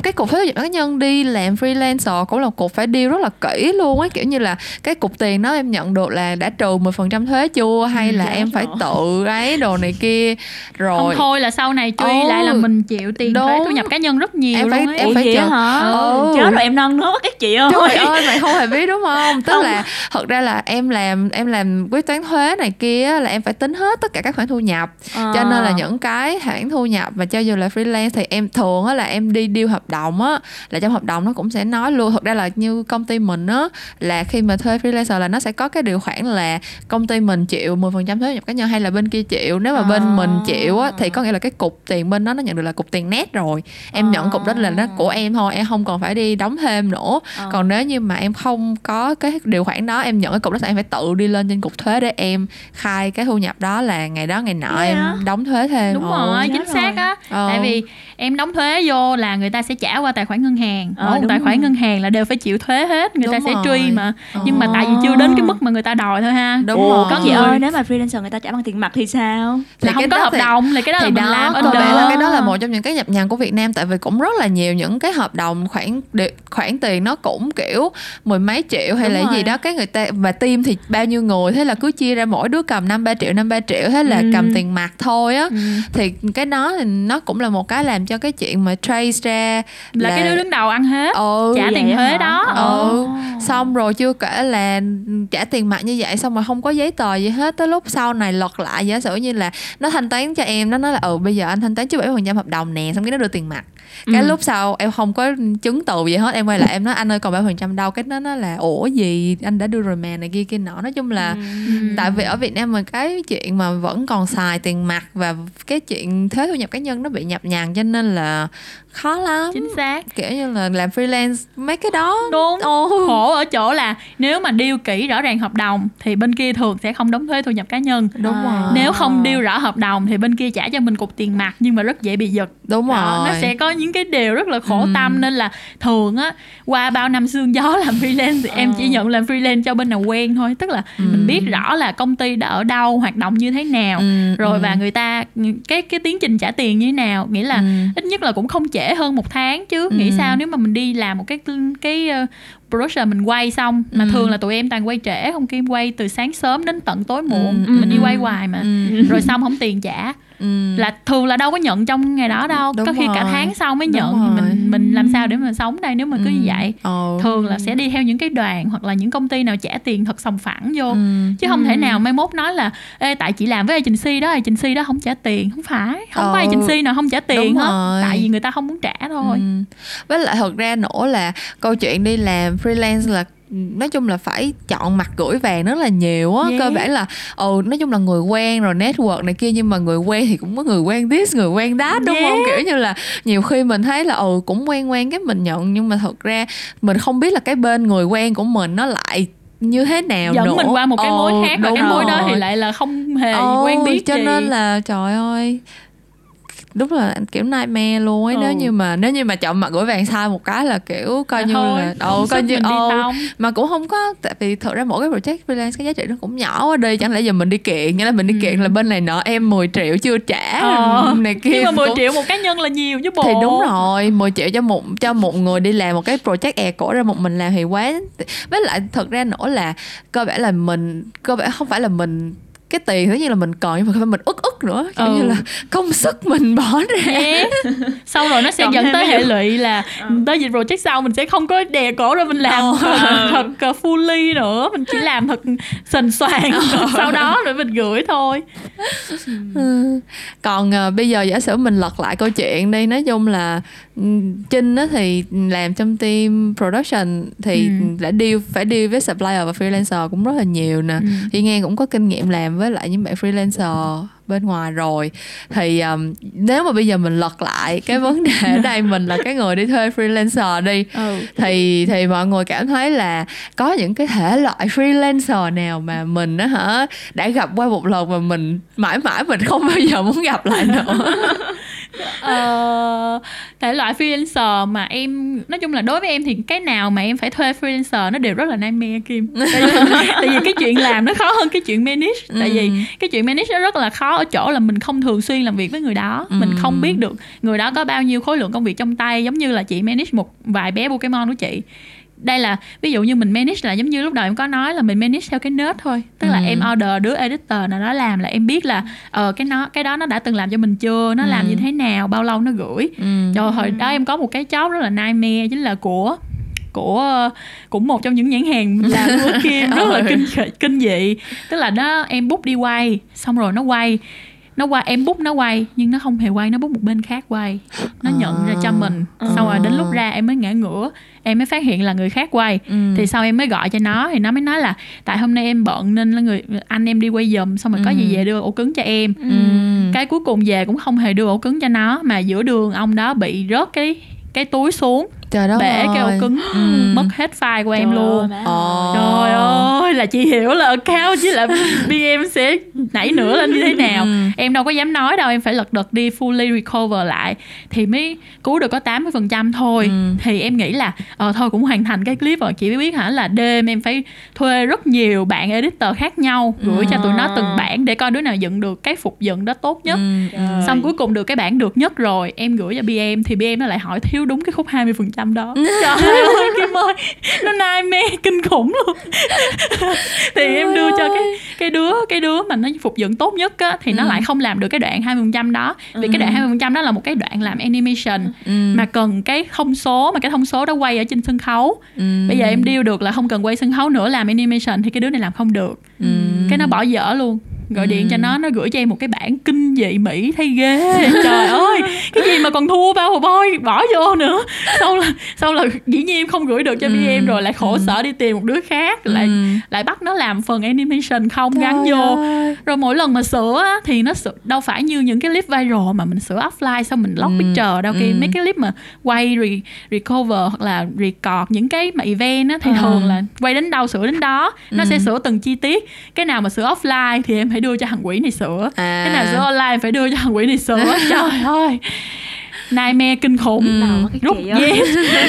cái cục thuế thu nhập cá nhân đi làm freelancer cũng là cục phải deal rất là kỹ luôn á, kiểu như là cái cục tiền đó em nhận được là đã trừ 10% thuế chưa, hay là em phải tự ấy đồ này kia, rồi không thôi là sau này truy lại là mình chịu tiền thuế thu nhập cá nhân rất nhiều em luôn ấy. Em phải chịu hả? Chết rồi em năn nước các chị ơi. Trời ơi mày không hề biết đúng không? Tức là thật ra là em làm quyết toán thuế này kia là em phải tính hết tất cả các khoản thu nhập. Cho nên là những cái khoản thu nhập mà cho dù là freelance thì em thường á là em đi deal hợp đồng á, là trong hợp đồng nó cũng sẽ nói luôn. Thật ra là như công ty mình á là khi mà thuê freelancer là nó sẽ có cái điều khoản là công ty mình chịu 10% thuế nhập cá nhân hay là bên kia chịu. Nếu mà bên mình chịu á thì có nghĩa là cái cục tiền bên đó nó nhận được là cục tiền net rồi. Em nhận cục đó là nó của em thôi, em không còn phải đi đóng thêm nữa. Còn nếu như mà em không có cái điều khoản đó, em nhận cái cục đó thì em phải tự đi lên trên cục thuế để em khai cái thu nhập đó là ngày đó ngày nọ em đóng thuế thêm. Đúng rồi, chính xác á. Tại vì em đóng thuế vô là người ta sẽ trả qua tài khoản ngân hàng. Tài khoản ngân hàng là đều phải chịu thuế hết, người ta sẽ truy mà. Nhưng mà tại vì chưa đến cái mức mà người ta đòi thôi ha. Đúng rồi. Có chị ơi, nếu mà freelancer người ta trả bằng tiền mặt thì sao? Là không có hợp đồng, là cái đó là mình làm. Cái đó là một trong những cái nhập nhằn của Việt Nam, tại vì cũng rất là nhiều những cái hợp đồng khoản tiền nó cũng kiểu 10 mấy triệu hay là gì đó, cái người ta và team thì bao nhiêu người, thế là cứ chia ra mỗi đứa cầm 5-3 triệu, thế là cầm tiền mặt thôi á. Thì cái đó thì nó cũng là một cái làm cho cái chuyện mà trace ra là cái đứa đứng đầu ăn hết trả tiền thuế đó. Xong rồi chưa kể là trả tiền mặt như vậy xong rồi không có giấy tờ gì hết, tới lúc sau này lật lại, giả sử như là nó thanh toán cho em, nó nói là bây giờ anh thanh toán 7% hợp đồng nè, xong cái nó đưa tiền mặt, cái lúc sau em không có chứng từ gì hết, em quay lại em nói anh ơi còn 7% đâu, cái nó là ủa gì anh đã đưa rồi mà này kia kia nọ. Nói chung là tại vì ở Việt Nam mà cái chuyện mà vẫn còn xài tiền mặt và cái chuyện thuế thu nhập cá nhân nó bị nhập nhằn, cho nên là khó lắm. Chính xác, kiểu như là làm freelance mấy cái đó đúng khổ ở chỗ là nếu mà deal kỹ rõ ràng hợp đồng thì bên kia thường sẽ không đóng thuế thu nhập cá nhân. Đúng rồi, nếu không deal rõ hợp đồng thì bên kia trả cho mình cục tiền mặt nhưng mà rất dễ bị giật. Đúng rồi, nó sẽ có những cái điều rất là khổ tâm. Nên là thường á, qua bao năm sương gió làm freelance thì em chỉ nhận làm freelance cho bên nào quen thôi, tức là mình biết rõ là công ty đã ở đâu, hoạt động như thế nào, rồi và người ta cái tiến trình trả tiền như thế nào, nghĩa là ít nhất là cũng không trễ hơn 1 tháng chứ. Nghĩ sao nếu mà mình đi làm một cái production mình quay xong mà thường là tụi em toàn quay trễ, không kia quay từ sáng sớm đến tận tối muộn, mình đi quay hoài mà rồi xong không tiền trả. Là thường là đâu có nhận trong ngày đó đâu. Đúng, có khi cả tháng sau mới nhận. Thì mình làm sao để mà sống đây nếu mà cứ như vậy. Thường là sẽ đi theo những cái đoàn hoặc là những công ty nào trả tiền thật sòng phẳng vô, chứ không thể nào mai mốt nói là ê tại chị làm với agency đó không trả tiền. Không phải, không có agency nào không trả tiền hết, tại vì người ta không muốn trả thôi. Với lại thật ra nữa là câu chuyện đi làm freelance là nói chung là phải chọn mặt gửi vàng rất là nhiều á. Cơ bản là nói chung là người quen rồi network này kia, nhưng mà người quen thì cũng có người quen this, người quen that, đúng không? Kiểu như là nhiều khi mình thấy là cũng quen cái mình nhận, nhưng mà thật ra mình không biết là cái bên người quen của mình nó lại như thế nào dẫn nữa, mình qua một cái mối khác, và cái mối đó thì lại là không hề quen biết cho gì. Nên là trời ơi, đúng là kiểu nightmare luôn ấy. Nếu như mà chọn mặt gửi vàng sai một cái là kiểu coi như là coi như mà cũng không có, tại vì thật ra mỗi cái project freelance cái giá trị nó cũng nhỏ quá đi, chẳng lẽ giờ mình đi kiện, nghĩa là mình đi kiện là bên này nợ em 10 triệu chưa trả này kia. Nhưng mà 10 triệu một cá nhân là nhiều chứ bộ. Thì đúng rồi, 10 triệu cho một người đi làm một cái project è cổ ra một mình làm thì quá. Với lại thật ra nữa là cơ bản không phải là mình cái tiền tất nhiên là mình còn, nhưng mà không phải mình ức nữa, kiểu như là công sức mình bỏ ra. Xong rồi nó sẽ dẫn tới hệ lụy là tới dịch project sau mình sẽ không có đè cổ rồi mình làm thật fully nữa, mình chỉ làm thật sành soạn sau đó rồi mình gửi thôi. Còn bây giờ giả sử mình lật lại câu chuyện đi, nói chung là Trinh á thì làm trong team production thì phải deal với supplier và freelancer cũng rất là nhiều nè. Thì nghe cũng có kinh nghiệm làm với lại những bạn freelancer bên ngoài rồi. Thì nếu mà bây giờ mình lật lại cái vấn đề ở đây, mình là cái người đi thuê freelancer đi, thì mọi người cảm thấy là có những cái thể loại freelancer nào mà mình đó đã gặp qua một lần mà mình mãi mãi mình không bao giờ muốn gặp lại nữa? Thể loại freelancer mà em, nói chung là đối với em thì cái nào mà em phải thuê freelancer nó đều rất là nightmare, Kim. Tại vì cái chuyện làm nó khó hơn cái chuyện manage. Tại vì cái chuyện manage nó rất là khó ở chỗ là mình không thường xuyên làm việc với người đó, mình không biết được người đó có bao nhiêu khối lượng công việc trong tay. Giống như là chị manage một vài bé Pokemon của chị, đây là ví dụ như mình manage là giống như lúc đầu em có nói là mình manage theo cái nết thôi, tức là em order đứa editor nào đó làm là em biết là cái đó nó đã từng làm cho mình chưa, nó làm như thế nào, bao lâu nó gửi. Trời, hồi đó em có một cái job rất là nightmare, chính là của cũng một trong những nhãn hàng làm của Kim, rất là kinh dị. Tức là đó, em book đi quay, xong rồi nó quay em book nó quay nhưng nó không hề quay, nó book một bên khác quay, nó nhận ra cho mình. Xong rồi đến lúc ra em mới ngã ngửa, em mới phát hiện là người khác quay. Thì sau em mới gọi cho nó, thì nó mới nói là tại hôm nay em bận nên là anh em đi quay giùm, xong rồi có gì về đưa ổ cứng cho em. Cái cuối cùng về cũng không hề đưa ổ cứng cho nó, mà giữa đường ông đó bị rớt cái túi xuống, bể cái ổ cứng, mất hết file của em luôn. Trời ơi, là chị hiểu là account chứ là BM sẽ nảy nửa lên như thế nào. Em đâu có dám nói đâu, em phải lật đật đi fully recover lại thì mới cứu được có 80% thôi. Thì em nghĩ là thôi cũng hoàn thành cái clip rồi. Chị mới biết hả là đêm em phải thuê rất nhiều bạn editor khác nhau, gửi cho tụi nó từng bản để coi đứa nào dựng được cái phục dựng đó tốt nhất. Xong cuối cùng được cái bản được nhất rồi, em gửi cho BM thì BM nó lại hỏi thiếu đúng cái khúc 20% đó. Trời ơi Kim ơi, nó nightmare kinh khủng luôn. Thì em đưa cho cái đứa mà nó phục dựng tốt nhất á, thì nó lại không làm được cái đoạn 20% đó. Vì cái đoạn 20% đó là một cái đoạn làm animation mà cần cái thông số, mà cái thông số đó quay ở trên sân khấu. Bây giờ em deal được là không cần quay sân khấu nữa, làm animation, thì cái đứa này làm không được. Cái nó bỏ dở luôn. Gọi điện cho nó gửi cho em một cái bản kinh dị Mỹ thấy ghê. Trời ơi, cái gì mà còn thua bao hồ bôi bỏ vô nữa. Sau là dĩ nhiên em không gửi được cho BM rồi, lại khổ sở đi tìm một đứa khác, lại bắt nó làm phần animation không. Trời gắn vô ơi. Rồi mỗi lần mà sửa á, thì nó sửa, đâu phải như những cái clip viral mà mình sửa offline xong mình lock picture đâu kia. Mấy cái clip mà quay recover hoặc là record những cái mà event á, thì thường là quay đến đâu sửa đến đó, nó sẽ sửa từng chi tiết. Cái nào mà sửa offline thì em phải đưa cho thằng quỷ này sửa, cái nào sửa online phải đưa cho thằng quỷ này sửa. Trời ơi, nightmare kinh khủng.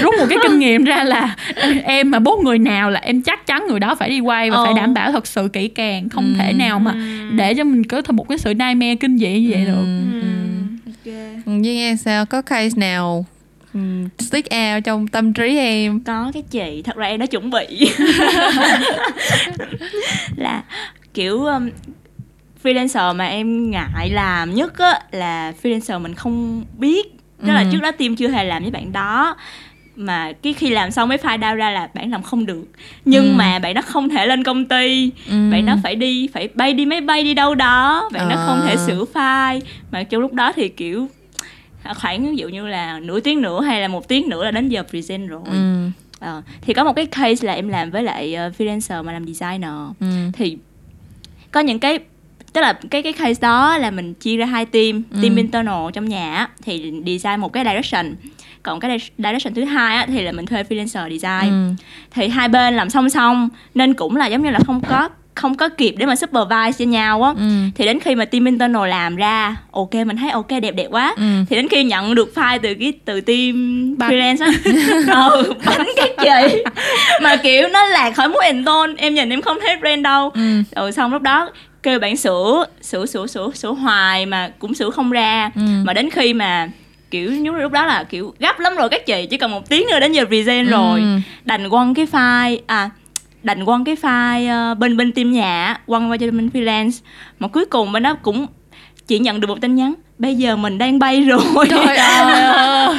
Rút một cái kinh nghiệm ra là em mà bố người nào là em chắc chắn người đó phải đi quay và phải đảm bảo thật sự kỹ càng, không thể nào mà để cho mình có một cái sự nightmare kinh dị như vậy được. Nhưng em sao, có case nào stick out trong tâm trí em? Có cái chị, thật ra em đã chuẩn bị là kiểu freelancer mà em ngại làm nhất á, là freelancer mình không biết. Tức là trước đó team chưa hề làm với bạn đó, mà cái khi làm xong mới file down ra là bạn làm không được. Nhưng mà bạn đó không thể lên công ty, bạn đó phải bay đi máy bay đi đâu đó, bạn đó không thể sửa file. Mà trong lúc đó thì kiểu khoảng ví dụ như là nửa tiếng nữa hay là 1 tiếng nữa là đến giờ present rồi. Thì có một cái case là em làm với lại freelancer mà làm designer. Thì có những cái, tức là cái case đó là mình chia ra 2 team. Team internal trong nhà thì design một cái direction, còn cái direction thứ hai thì là mình thuê freelancer design. Thì hai bên làm song song nên cũng là giống như là không có kịp để mà supervise cho nhau á. Thì đến khi mà team internal làm ra ok, mình thấy ok đẹp đẹp quá, thì đến khi nhận được file từ team freelance á, bánh cái chị mà kiểu nó lạc khỏi mút enton, em nhìn em không thấy brand đâu. Xong lúc đó kêu bạn sửa hoài mà cũng sửa không ra. Mà đến khi mà kiểu lúc đó là kiểu gấp lắm rồi các chị, chỉ còn 1 tiếng nữa đến giờ present rồi, đành quăng cái file bên team nhà, quăng qua cho bên freelance. Mà cuối cùng bên đó cũng chỉ nhận được một tin nhắn: bây giờ mình đang bay rồi. Trời ơi,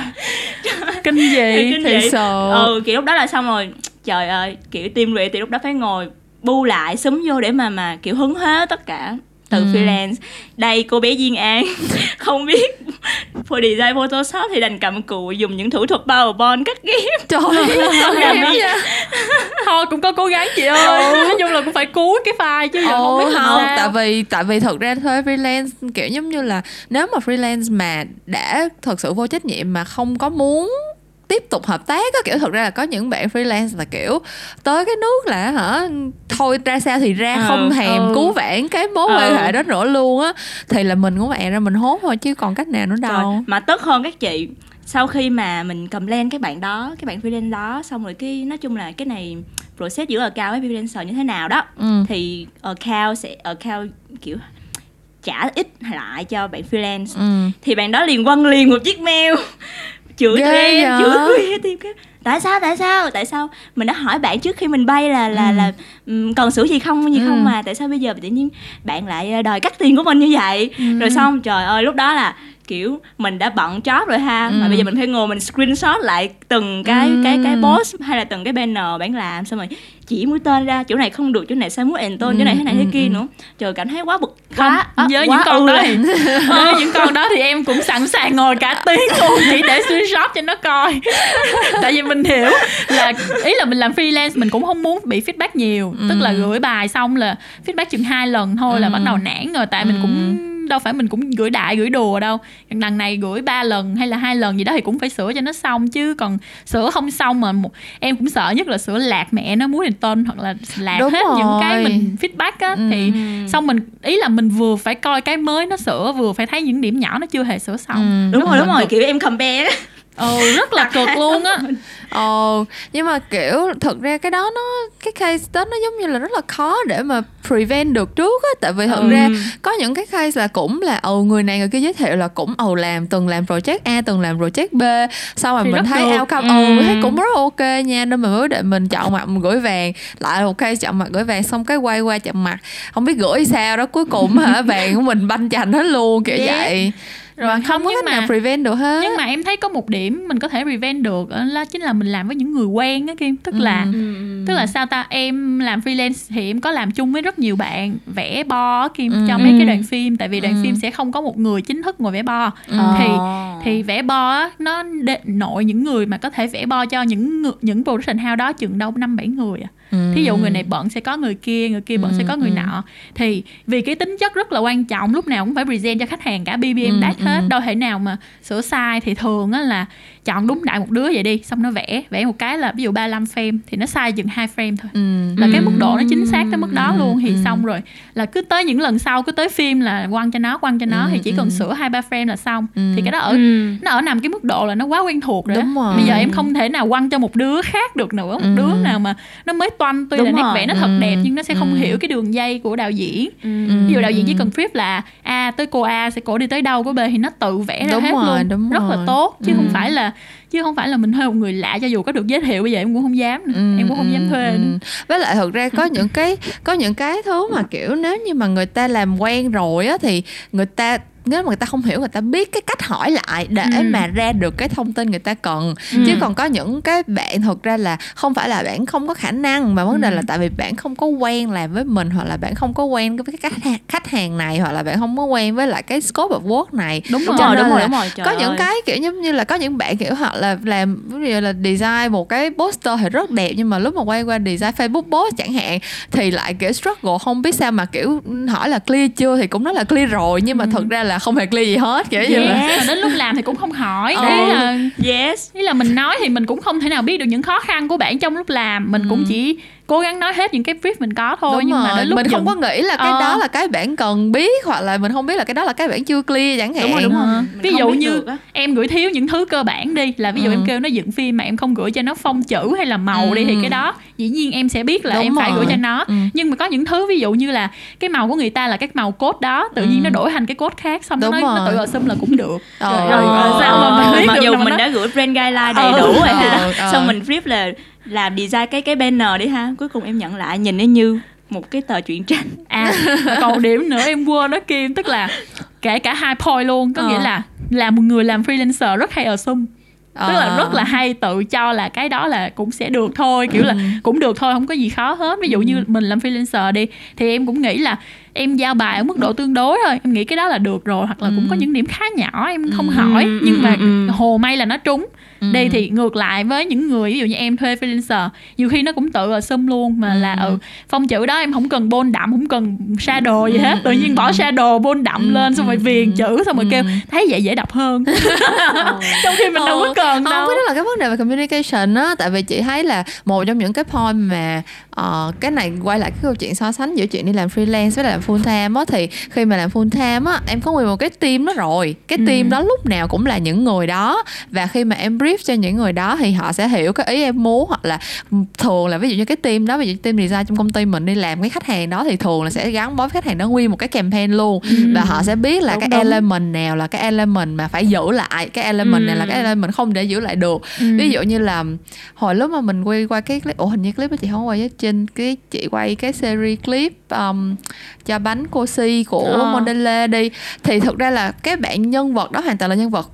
kinh dị thiệt sự. Kiểu lúc đó là xong rồi. Trời ơi, kiểu team rụy thì lúc đó phải ngồi bu lại xúm vô để mà kiểu hứng hết tất cả từ freelance. Đây cô bé Duyên An không biết for design Photoshop thì đành cầm cụi dùng những thủ thuật PowerPoint cắt ghép. Trời ơi, thôi cũng có cố gắng chị ơi. Nói chung là cũng phải cứu cái file chứ giờ không biết không sao. Tại vì thật ra thuê freelance kiểu giống như là nếu mà freelance mà đã thật sự vô trách nhiệm mà không có muốn tiếp tục hợp tác á, kiểu thật ra là có những bạn freelance là kiểu tới cái nước là hả thôi ra sao thì ra, không thèm cứu vãn cái mối quan hệ đó nữa luôn á, thì là mình cũng mẹ ra mình hốt thôi chứ còn cách nào nữa đâu. Trời, mà tức hơn các chị sau khi mà mình cầm lên cái bạn đó, cái bạn freelance đó xong rồi cái nói chung là cái này process giữa account với freelancer như thế nào đó, thì account sẽ account kiểu trả ít lại cho bạn freelance, thì bạn đó liền quăng liền một chiếc mail chửi thêm chửi thêm cái tại sao mình đã hỏi bạn trước khi mình bay là còn sửa gì không không, mà tại sao bây giờ tự nhiên bạn lại đòi cắt tiền của mình như vậy, rồi xong trời ơi lúc đó là kiểu mình đã bận job rồi ha, mà bây giờ mình phải ngồi mình screenshot lại từng cái post hay là từng cái banner bạn làm, xong rồi chỉ mũi tên ra chỗ này không được, chỗ này sai mũi enter, chỗ này thế này thế kia nữa. Trời cảm thấy quá bực quá với quá những con đó thì, với những con đó thì em cũng sẵn sàng ngồi cả tiếng luôn chỉ để screenshot cho nó coi. Tại vì mình hiểu là ý là mình làm freelance mình cũng không muốn bị feedback nhiều, tức là gửi bài xong là feedback chừng 2 lần thôi là bắt đầu nản rồi, tại mình cũng đâu phải mình cũng gửi đại gửi đùa đâu, đằng này gửi 3 lần hay là 2 lần gì đó thì cũng phải sửa cho nó xong chứ, còn sửa không xong mà em cũng sợ nhất là sửa lạc mẹ nó muốn tên hoặc là lạc đúng hết rồi. Những cái mình feedback á thì xong mình ý là mình vừa phải coi cái mới nó sửa, vừa phải thấy những điểm nhỏ nó chưa hề sửa xong. Đúng rồi kiểu em compare rất là cực luôn á. Nhưng mà kiểu thực ra cái đó nó cái case đó nó giống như là rất là khó để mà prevent được trước á, tại vì thật ra có những cái case là cũng là người này người kia giới thiệu là cũng từng làm project A từng làm project B, sau mà thì mình thấy outcome thấy cũng rất ok nha, nên mình quyết định mình chọn mặt mình gửi vàng, lại một case chọn mặt gửi vàng xong cái quay qua chọn mặt không biết gửi sao đó, cuối cùng hả vàng của mình banh chành hết luôn kiểu vậy. Rồi không có cách nào prevent được hết. Nhưng mà em thấy có một điểm mình có thể prevent được là chính là mình làm với những người quen á Kim, tức là sao ta, em làm freelance thì em có làm chung với rất nhiều bạn vẽ bo Kim cho mấy cái đoàn phim, tại vì đoàn phim sẽ không có một người chính thức ngồi vẽ bo. Thì vẽ bo nó nội những người mà có thể vẽ bo cho những production house đó chừng đâu 5-7 người à. Thí dụ người này bận sẽ có người kia bận sẽ có người nọ, thì vì cái tính chất rất là quan trọng, lúc nào cũng phải present cho khách hàng cả BBM đát hết, đâu thể nào mà sửa sai, thì thường á là chọn đúng đại một đứa vậy đi, xong nó vẽ một cái là ví dụ 35 frame thì nó sai chừng 2 frame thôi, là cái mức độ nó chính xác tới mức đó luôn, thì xong rồi là cứ tới những lần sau, cứ tới phim là quăng cho nó thì chỉ cần sửa 2-3 frame là xong. Thì cái đó nó nằm cái mức độ là nó quá quen thuộc rồi, đó. Bây giờ em không thể nào quăng cho một đứa khác được nữa, một đứa nào mà nó mới toanh, tuy đúng là nét vẽ nó thật đẹp nhưng nó sẽ không hiểu cái đường dây của đạo diễn. Ví dụ đạo diễn chỉ cần flip là tới cô A sẽ cổ đi tới đâu, của B thì nó tự vẽ ra hết luôn, rất là tốt, chứ không phải là mình thuê một người lạ, cho dù có được giới thiệu bây giờ em cũng không dám nữa. Em cũng không dám thuê nữa. Với lại thật ra có những cái thứ mà kiểu nếu như mà người ta làm quen rồi á, thì người ta không hiểu, người ta biết cái cách hỏi lại để mà ra được cái thông tin người ta cần. Chứ còn có những cái bạn thật ra là không phải là bạn không có khả năng, mà vấn đề là tại vì bạn không có quen làm với mình, hoặc là bạn không có quen với cái khách hàng này, hoặc là bạn không có quen với lại cái scope of work này. Đúng rồi. Có những cái kiểu giống như là có những bạn kiểu họ là làm ví dụ là design một cái poster thì rất đẹp, nhưng mà lúc mà quay qua design Facebook post chẳng hạn thì lại kiểu struggle, không biết sao mà kiểu hỏi là clear chưa thì cũng nói là clear rồi, nhưng mà thật ra là không hề clear gì hết, kiểu như là đến lúc làm thì cũng không hỏi. Ý là mình nói thì mình cũng không thể nào biết được những khó khăn của bạn trong lúc làm, mình cũng chỉ cố gắng nói hết những cái brief mình có thôi. Đúng nhưng rồi. Mà đến lúc mình không có nghĩ là cái đó là cái bạn cần biết, hoặc là mình không biết là cái đó là cái bạn chưa clear chẳng hạn. Đúng rồi. Ví dụ như em gửi thiếu những thứ cơ bản đi, là ví dụ em kêu nó dựng phim mà em không gửi cho nó phông chữ hay là màu đi, thì cái đó dĩ nhiên em sẽ biết là phải gửi cho nó. Nhưng mà có những thứ ví dụ như là cái màu của người ta là cái màu code đó, tự nhiên nó đổi thành cái code khác, xong nó tự assume là cũng được. Rồi sao mà mình biết được, dù mình đã gửi brand guideline đầy đủ rồi ha, xong mình brief là làm design cái banner đi ha, cuối cùng em nhận lại nhìn nó như một cái tờ truyện tranh. Còn điểm nữa em quên đó Kim, tức là kể cả 2 point luôn, có nghĩa là một người làm freelancer rất hay assume, tức là rất là hay tự cho là cái đó là cũng sẽ được thôi, kiểu là cũng được thôi, không có gì khó hết. Ví dụ như mình làm freelancer đi, thì em cũng nghĩ là em giao bài ở mức độ tương đối thôi, em nghĩ cái đó là được rồi, hoặc là cũng có những điểm khá nhỏ em không hỏi, nhưng mà hồ may là nó trúng. Đây thì ngược lại với những người ví dụ như em thuê freelancer, nhiều khi nó cũng tự assume luôn mà là phong chữ đó em không cần bold đậm, không cần shadow gì hết, tự nhiên bỏ shadow bold đậm lên xong rồi viền chữ xong rồi kêu thấy vậy dễ đọc hơn. Trong khi mình đâu có cần đâu. Không, cái đó là cái vấn đề về communication á, tại vì chị thấy là một trong những cái point mà cái này quay lại cái câu chuyện so sánh giữa chuyện đi làm freelance với làm full time á, thì khi mà làm full time á em có nguyên một cái team đó rồi, cái team đó lúc nào cũng là những người đó, và khi mà em brief cho những người đó thì họ sẽ hiểu cái ý em muốn, hoặc là thường là ví dụ như cái team đó, ví dụ team design trong công ty mình đi làm cái khách hàng đó thì thường là sẽ gắn bó với khách hàng đó nguyên một cái campaign luôn, và họ sẽ biết là cái element nào là cái element mà phải giữ lại, cái element này là cái element không để giữ lại được. Ví dụ như là hồi lúc mà mình quay qua cái clip, hình như clip đó chị không quay với Trinh, cái chị quay cái series clip cho bánh Cosi của Mondelez đi, thì thực ra là cái bạn nhân vật đó hoàn toàn là nhân vật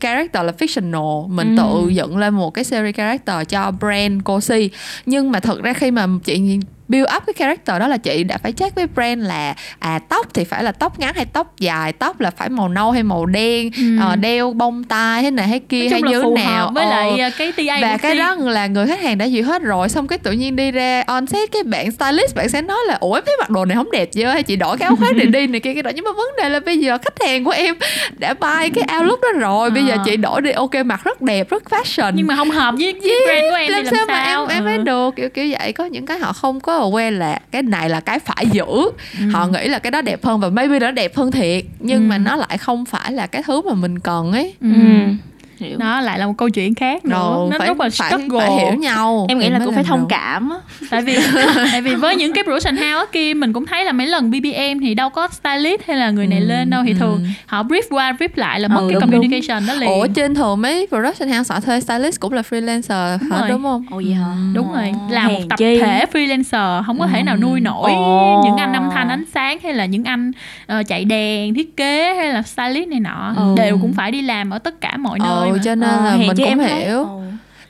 character, là fictional, mình tự dựng lên một cái series character cho brand Cosi. Nhưng mà thật ra khi mà chị build up cái character đó là chị đã phải check với brand là tóc thì phải là tóc ngắn hay tóc dài, tóc là phải màu nâu hay màu đen, đeo bông tai thế này thế kia hay như nào với lại cái TA, và cái đó là người khách hàng đã duyệt hết rồi, xong cái tự nhiên đi ra on set cái bạn stylist bạn sẽ nói là ủa em thấy mặc đồ này không đẹp vậy hay chị đổi cái áo khác này đi này kia cái đó. Nhưng mà vấn đề là bây giờ khách hàng của em đã buy cái outlook đó rồi, bây giờ chị đổi đi ok mặc rất đẹp rất fashion nhưng mà không hợp với brand của em, làm sao mà em ấy được kiểu vậy. Có những cái họ không có quen là cái này là cái phải giữ, họ nghĩ là cái đó đẹp hơn và maybe nó đẹp hơn thiệt, nhưng mà nó lại không phải là cái thứ mà mình cần ấy. Nó lại là một câu chuyện khác nữa. Nó rất là phải hiểu nhau. Em nghĩ là cũng phải thông cảm á. Tại vì với những cái production house kia mình cũng thấy là mấy lần BBM thì đâu có stylist hay là người này lên đâu, thì thường họ brief qua brief lại là mất cái communication đó liền. Ủa trên thường mấy production house họ thuê stylist cũng là freelancer hả, đúng không? Ồ vậy hả? Đúng rồi, là một tập thể freelancer, không có thể nào nuôi nổi những anh âm thanh ánh sáng hay là những anh chạy đèn thiết kế hay là stylist này nọ, đều cũng phải đi làm ở tất cả mọi nơi. Cho nên là mình cũng hiểu.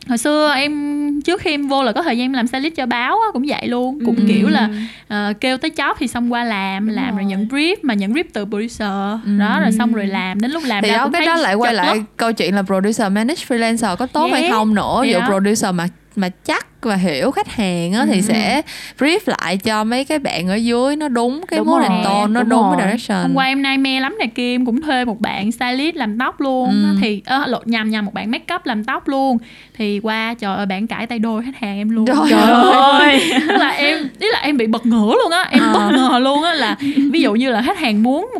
Hồi xưa em trước khi em vô là có thời gian làm stylist cho báo á, cũng vậy luôn, cũng kiểu là kêu tới job thì xong qua làm rồi nhận brief, mà nhận brief từ producer đó, rồi xong rồi làm đến lúc làm thì ra cũng thấy cái đó lại quay lại câu chuyện là producer manage freelancer có tốt hay không nữa. Dù producer mà chắc và hiểu khách hàng á, thì sẽ brief lại cho mấy cái bạn ở dưới nó đúng cái mood and tone, nó đúng cái direction. Hôm qua em nightmare lắm nè Kim, cũng thuê một bạn stylist làm tóc luôn, thì nhằm một bạn make up làm tóc luôn, thì qua trời ơi bạn cãi tay đôi khách hàng em luôn. Trời ơi. Tức là em ý là em bị bật ngửa luôn á, em bất ngờ luôn á, là ví dụ như là khách hàng muốn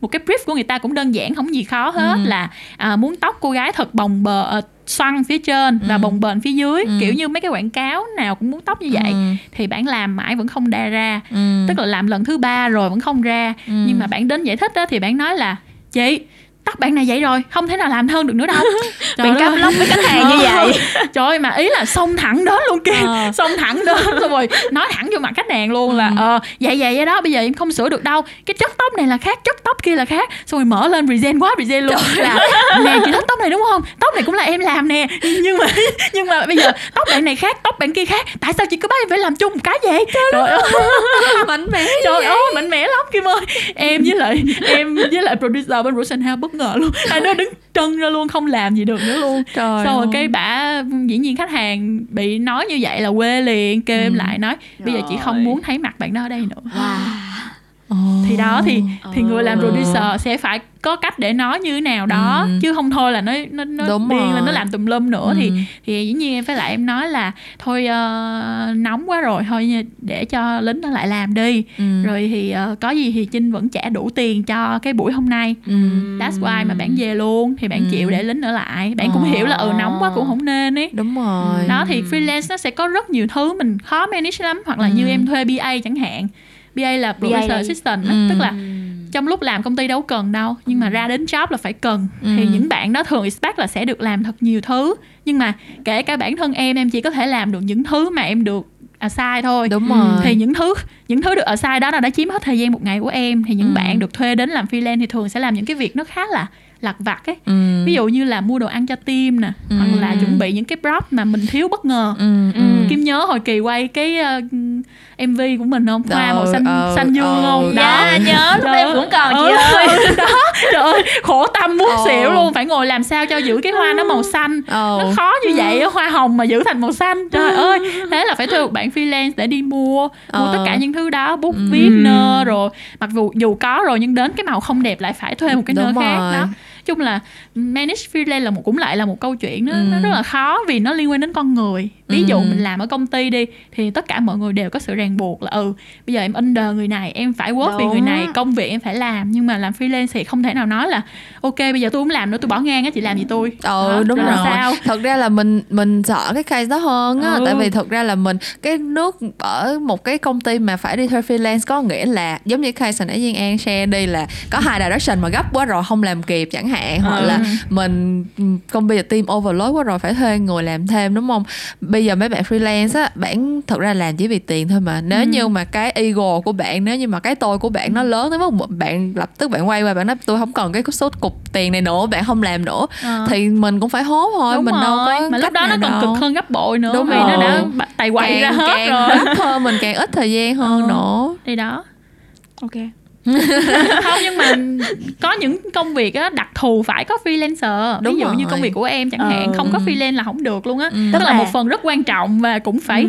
một cái brief của người ta cũng đơn giản không gì khó hết, là muốn tóc cô gái thật bồng bềnh xoăn phía trên và bồng bềnh phía dưới, kiểu như mấy cái quảng cáo nào cũng muốn tóc như vậy, thì bạn làm mãi vẫn không đa ra, tức là làm lần thứ 3 rồi vẫn không ra, nhưng mà bạn đến giải thích đó thì bạn nói là chị tóc bạn này vậy rồi không thể nào làm hơn được nữa đâu. Bạn cáp lóc với khách hàng như vậy. Trời ơi, mà ý là xông thẳng đến luôn kìa, xông thẳng đến xong rồi nói thẳng vô mặt khách hàng luôn là vậy đó, bây giờ em không sửa được đâu, cái chất tóc này là khác, chất tóc kia là khác, xong rồi mở lên present luôn. Trời là nè chị thích tóc này đúng không, tóc này cũng là em làm nè, nhưng mà bây giờ tóc bạn này khác, tóc bạn kia khác, tại sao chị cứ bắt em phải làm chung một cái vậy? Trời ơi mạnh mẽ lắm Kim ơi. Em với lại producer bên Russian House bất ngờ luôn, hai đứa đứng trân ra luôn, không làm gì được nữa luôn. Trời sau rồi cái bả dĩ nhiên khách hàng bị nói như vậy là quê liền, kêu em lại nói bây giờ chị không muốn thấy mặt bạn đó ở đây nữa. Thì đó thì người làm producer sẽ phải có cách để nói như thế nào đó, chứ không thôi là nó điên lên, nó làm tùm lum nữa. Thì dĩ nhiên em phải lại em nói là thôi nóng quá rồi, thôi để cho lính nó lại làm đi, rồi thì có gì thì Trinh vẫn trả đủ tiền cho cái buổi hôm nay, that's why mà bạn về luôn thì bạn chịu để lính ở lại, bạn cũng hiểu là nóng quá cũng không nên ấy. Đúng rồi đó, thì freelance nó sẽ có rất nhiều thứ mình khó manage lắm, hoặc là như em thuê PA chẳng hạn, PA là producer assistant, tức là trong lúc làm công ty đâu cần đâu, nhưng mà ra đến job là phải cần. Thì những bạn đó thường expect là sẽ được làm thật nhiều thứ, nhưng mà kể cả bản thân em chỉ có thể làm được những thứ mà em được assign thôi. Đúng rồi. Thì những thứ được assign đó là đã chiếm hết thời gian một ngày của em. Thì những bạn được thuê đến làm freelance thì thường sẽ làm những cái việc nó khá là lặt vặt ấy. Ví dụ như là mua đồ ăn cho team nè, hoặc là chuẩn bị những cái prop mà mình thiếu bất ngờ. Kim nhớ hồi kỳ quay cái MV của mình không? Hoa màu xanh xanh dương không? Đó, yeah, nhớ lúc em cũng còn chị ơi. Đó, trời ơi, khổ tâm muốn xỉu luôn, phải ngồi làm sao cho giữ cái hoa nó màu xanh. Nó khó như vậy, hoa hồng mà giữ thành màu xanh. Trời ơi, thế là phải thuê một bạn freelance để đi mua tất cả những thứ đó, bút viết nơ rồi, mặc dù có rồi nhưng đến cái màu không đẹp lại phải thuê một cái nơ khác đó. Chung là manage freelance là cũng lại là một câu chuyện nó rất là khó vì nó liên quan đến con người. Ví dụ mình làm ở công ty đi thì tất cả mọi người đều có sự ràng buộc là bây giờ em under người này, em phải work vì người này, công việc em phải làm. Nhưng mà làm freelance thì không thể nào nói là ok bây giờ tôi không làm nữa, tôi bỏ ngang á, chị làm gì tôi. Đúng rồi. Sao? Thật ra là mình sợ cái case đó hơn á, tại vì thật ra là cái nước ở một cái công ty mà phải đi thuê freelance có nghĩa là giống như case hồi nãy Duyên An share đi là có hai direction mà gấp quá rồi không làm kịp chẳng hạn, hoặc là mình công việc team overload quá rồi phải thuê người làm thêm, đúng không? Bây giờ mấy bạn freelance á, bạn thật ra làm chỉ vì tiền thôi mà. Nếu như mà cái ego của bạn, nếu như mà cái tôi của bạn nó lớn tới mức bạn lập tức bạn quay qua bạn nói tôi không cần cái số cục tiền này nữa, bạn không làm nữa, thì mình cũng phải hốt thôi. Đúng mình rồi. Đâu có mà lúc đó nó còn cực hơn gấp bội nữa. Đúng vì nó đã tài quậy càng, ra hết càng rồi gấp hơn, mình càng ít thời gian hơn nữa thì đó. Ok. Không, nhưng mà có những công việc á đặc thù phải có freelancer. Đúng ví dụ rồi. Như công việc của em chẳng hạn, không có freelance là không được luôn á. Tức là một phần rất quan trọng và cũng phải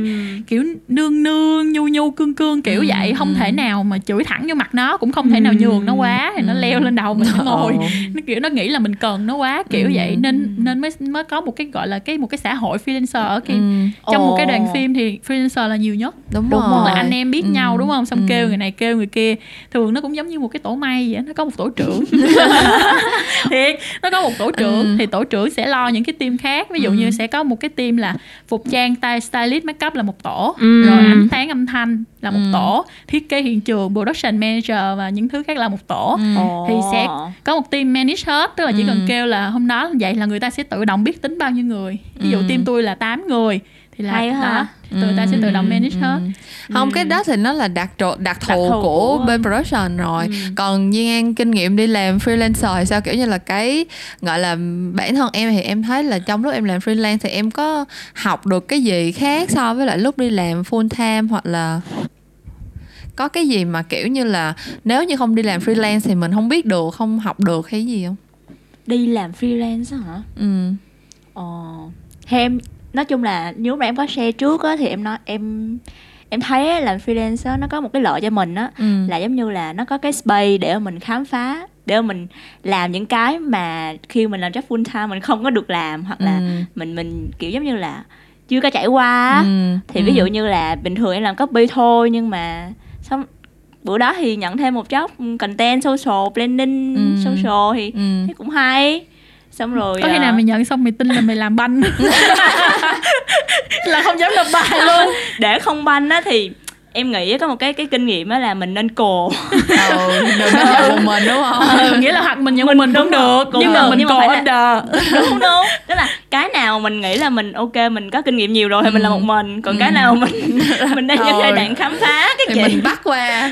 kiểu nương nương nhu nhu cương cương kiểu vậy, không thể nào mà chửi thẳng vô mặt nó, cũng không thể nào nhường nó quá thì nó leo lên đầu mình nó ngồi, nó kiểu nó nghĩ là mình cần nó quá kiểu vậy, nên mới có một cái gọi là một cái xã hội freelancer ở khi trong một cái đoàn phim thì freelancer là nhiều nhất. Đúng rồi. Là anh em biết nhau, đúng không? Xong kêu người này kêu người kia, thường nó cũng giống như một cái tổ may vậy, nó có một tổ trưởng. Thiệt, nó có một tổ trưởng thì tổ trưởng sẽ lo những cái team khác. Ví dụ như sẽ có một cái team là phục trang, stylist, makeup là một tổ, rồi ánh sáng âm thanh là một tổ, thiết kế hiện trường, production manager và những thứ khác là một tổ. Thì sẽ có một team manage hết, tức là chỉ cần kêu là hôm đó vậy là người ta sẽ tự động biết tính bao nhiêu người. Ví dụ team tôi là 8 người thì là hay hả? Tụi ta sẽ tự động manage hết. Không, cái đó thì nó là đặc thù của bên production rồi. Còn Duyên An kinh nghiệm đi làm freelancer hay sao, kiểu như là cái gọi là bản thân em thì em thấy là trong lúc em làm freelance thì em có học được cái gì khác so với lại lúc đi làm full time, hoặc là có cái gì mà kiểu như là nếu như không đi làm freelance thì mình không biết được, không học được hay gì không? Đi làm freelance hả? Em nói chung là nếu mà em có share trước á thì em nói em thấy làm freelance á nó có một cái lợi cho mình á, là giống như là nó có cái space để mình khám phá, để mình làm những cái mà khi mình làm job full time mình không có được làm, hoặc là mình kiểu giống như là chưa có trải qua. Thì ví dụ như là bình thường em làm copy thôi, nhưng mà xong bữa đó thì nhận thêm một job content social planning social thì thấy cũng hay. Xong rồi có khi nào mày nhận xong mày tin là mày làm banh là không dám làm banh luôn. Để không banh á thì em nghĩ có một cái kinh nghiệm á là mình nên cồ. Đừng có nhận một mình, đúng không? Nghĩa là hoặc mình nhận mình cũng được, nhưng mà mình cồ under. Đúng không? Tức là cái nào mình nghĩ là mình ok, mình có kinh nghiệm nhiều rồi thì mình làm một mình. Còn cái nào mình đang trong giai đoạn khám phá cái thì mình bắt qua.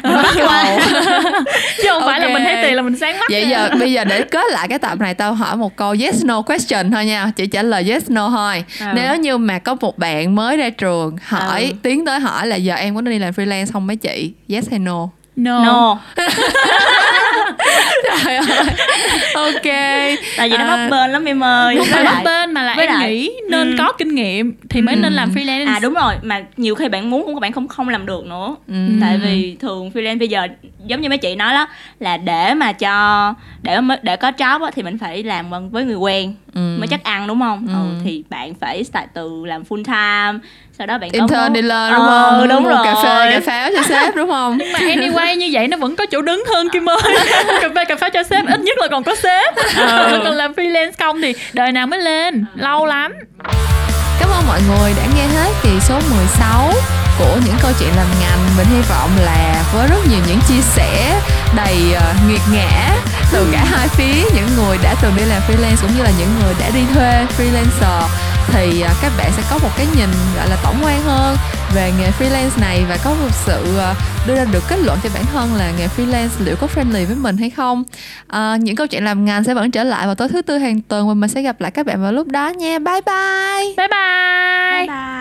Chứ không phải là mình thấy tiền là mình sáng mắt. Vậy giờ bây giờ để kết lại cái tập này tao hỏi một câu yes no question thôi nha. Chỉ trả lời yes no thôi. Nếu như mà có một bạn mới ra trường hỏi, tiến tới hỏi là giờ em có nên đi làm freelance không mấy chị, yes hay no? No. Trời ơi. Ok. Tại vì nó bấp bênh lắm em ơi. Không phải bấp bênh mà là em nghĩ nên có kinh nghiệm thì mới nên làm freelance. À đúng rồi, mà nhiều khi bạn muốn cũng bạn không làm được nữa. Tại vì thường freelance bây giờ giống như mấy chị nói đó là để có job á, thì mình phải làm với người quen mới chắc ăn, đúng không? Thì bạn phải start từ làm full time, sau đó bạn intern đi lên, đúng không? Đúng rồi. Cà phê cà pháo cho sếp, đúng không? Nhưng mà anyway như vậy nó vẫn có chỗ đứng hơn Kim ơi. Cà pháo cho sếp ít nhất là còn có sếp. Còn làm freelance không thì đời nào mới lên, lâu lắm. Cảm ơn mọi người đã nghe hết kỳ số 16 của những câu chuyện làm ngành. Mình hy vọng là với rất nhiều những chia sẻ đầy nghiệt ngã từ cả hai phía, những người đã từng đi làm freelance cũng như là những người đã đi thuê freelancer, thì các bạn sẽ có một cái nhìn gọi là tổng quan hơn về nghề freelance này và có một sự đưa ra được kết luận cho bản thân là nghề freelance liệu có friendly với mình hay không. Những câu chuyện làm ngành sẽ vẫn trở lại vào tối thứ Tư hàng tuần và mình sẽ gặp lại các bạn vào lúc đó nha. Bye bye. Bye bye. Bye bye.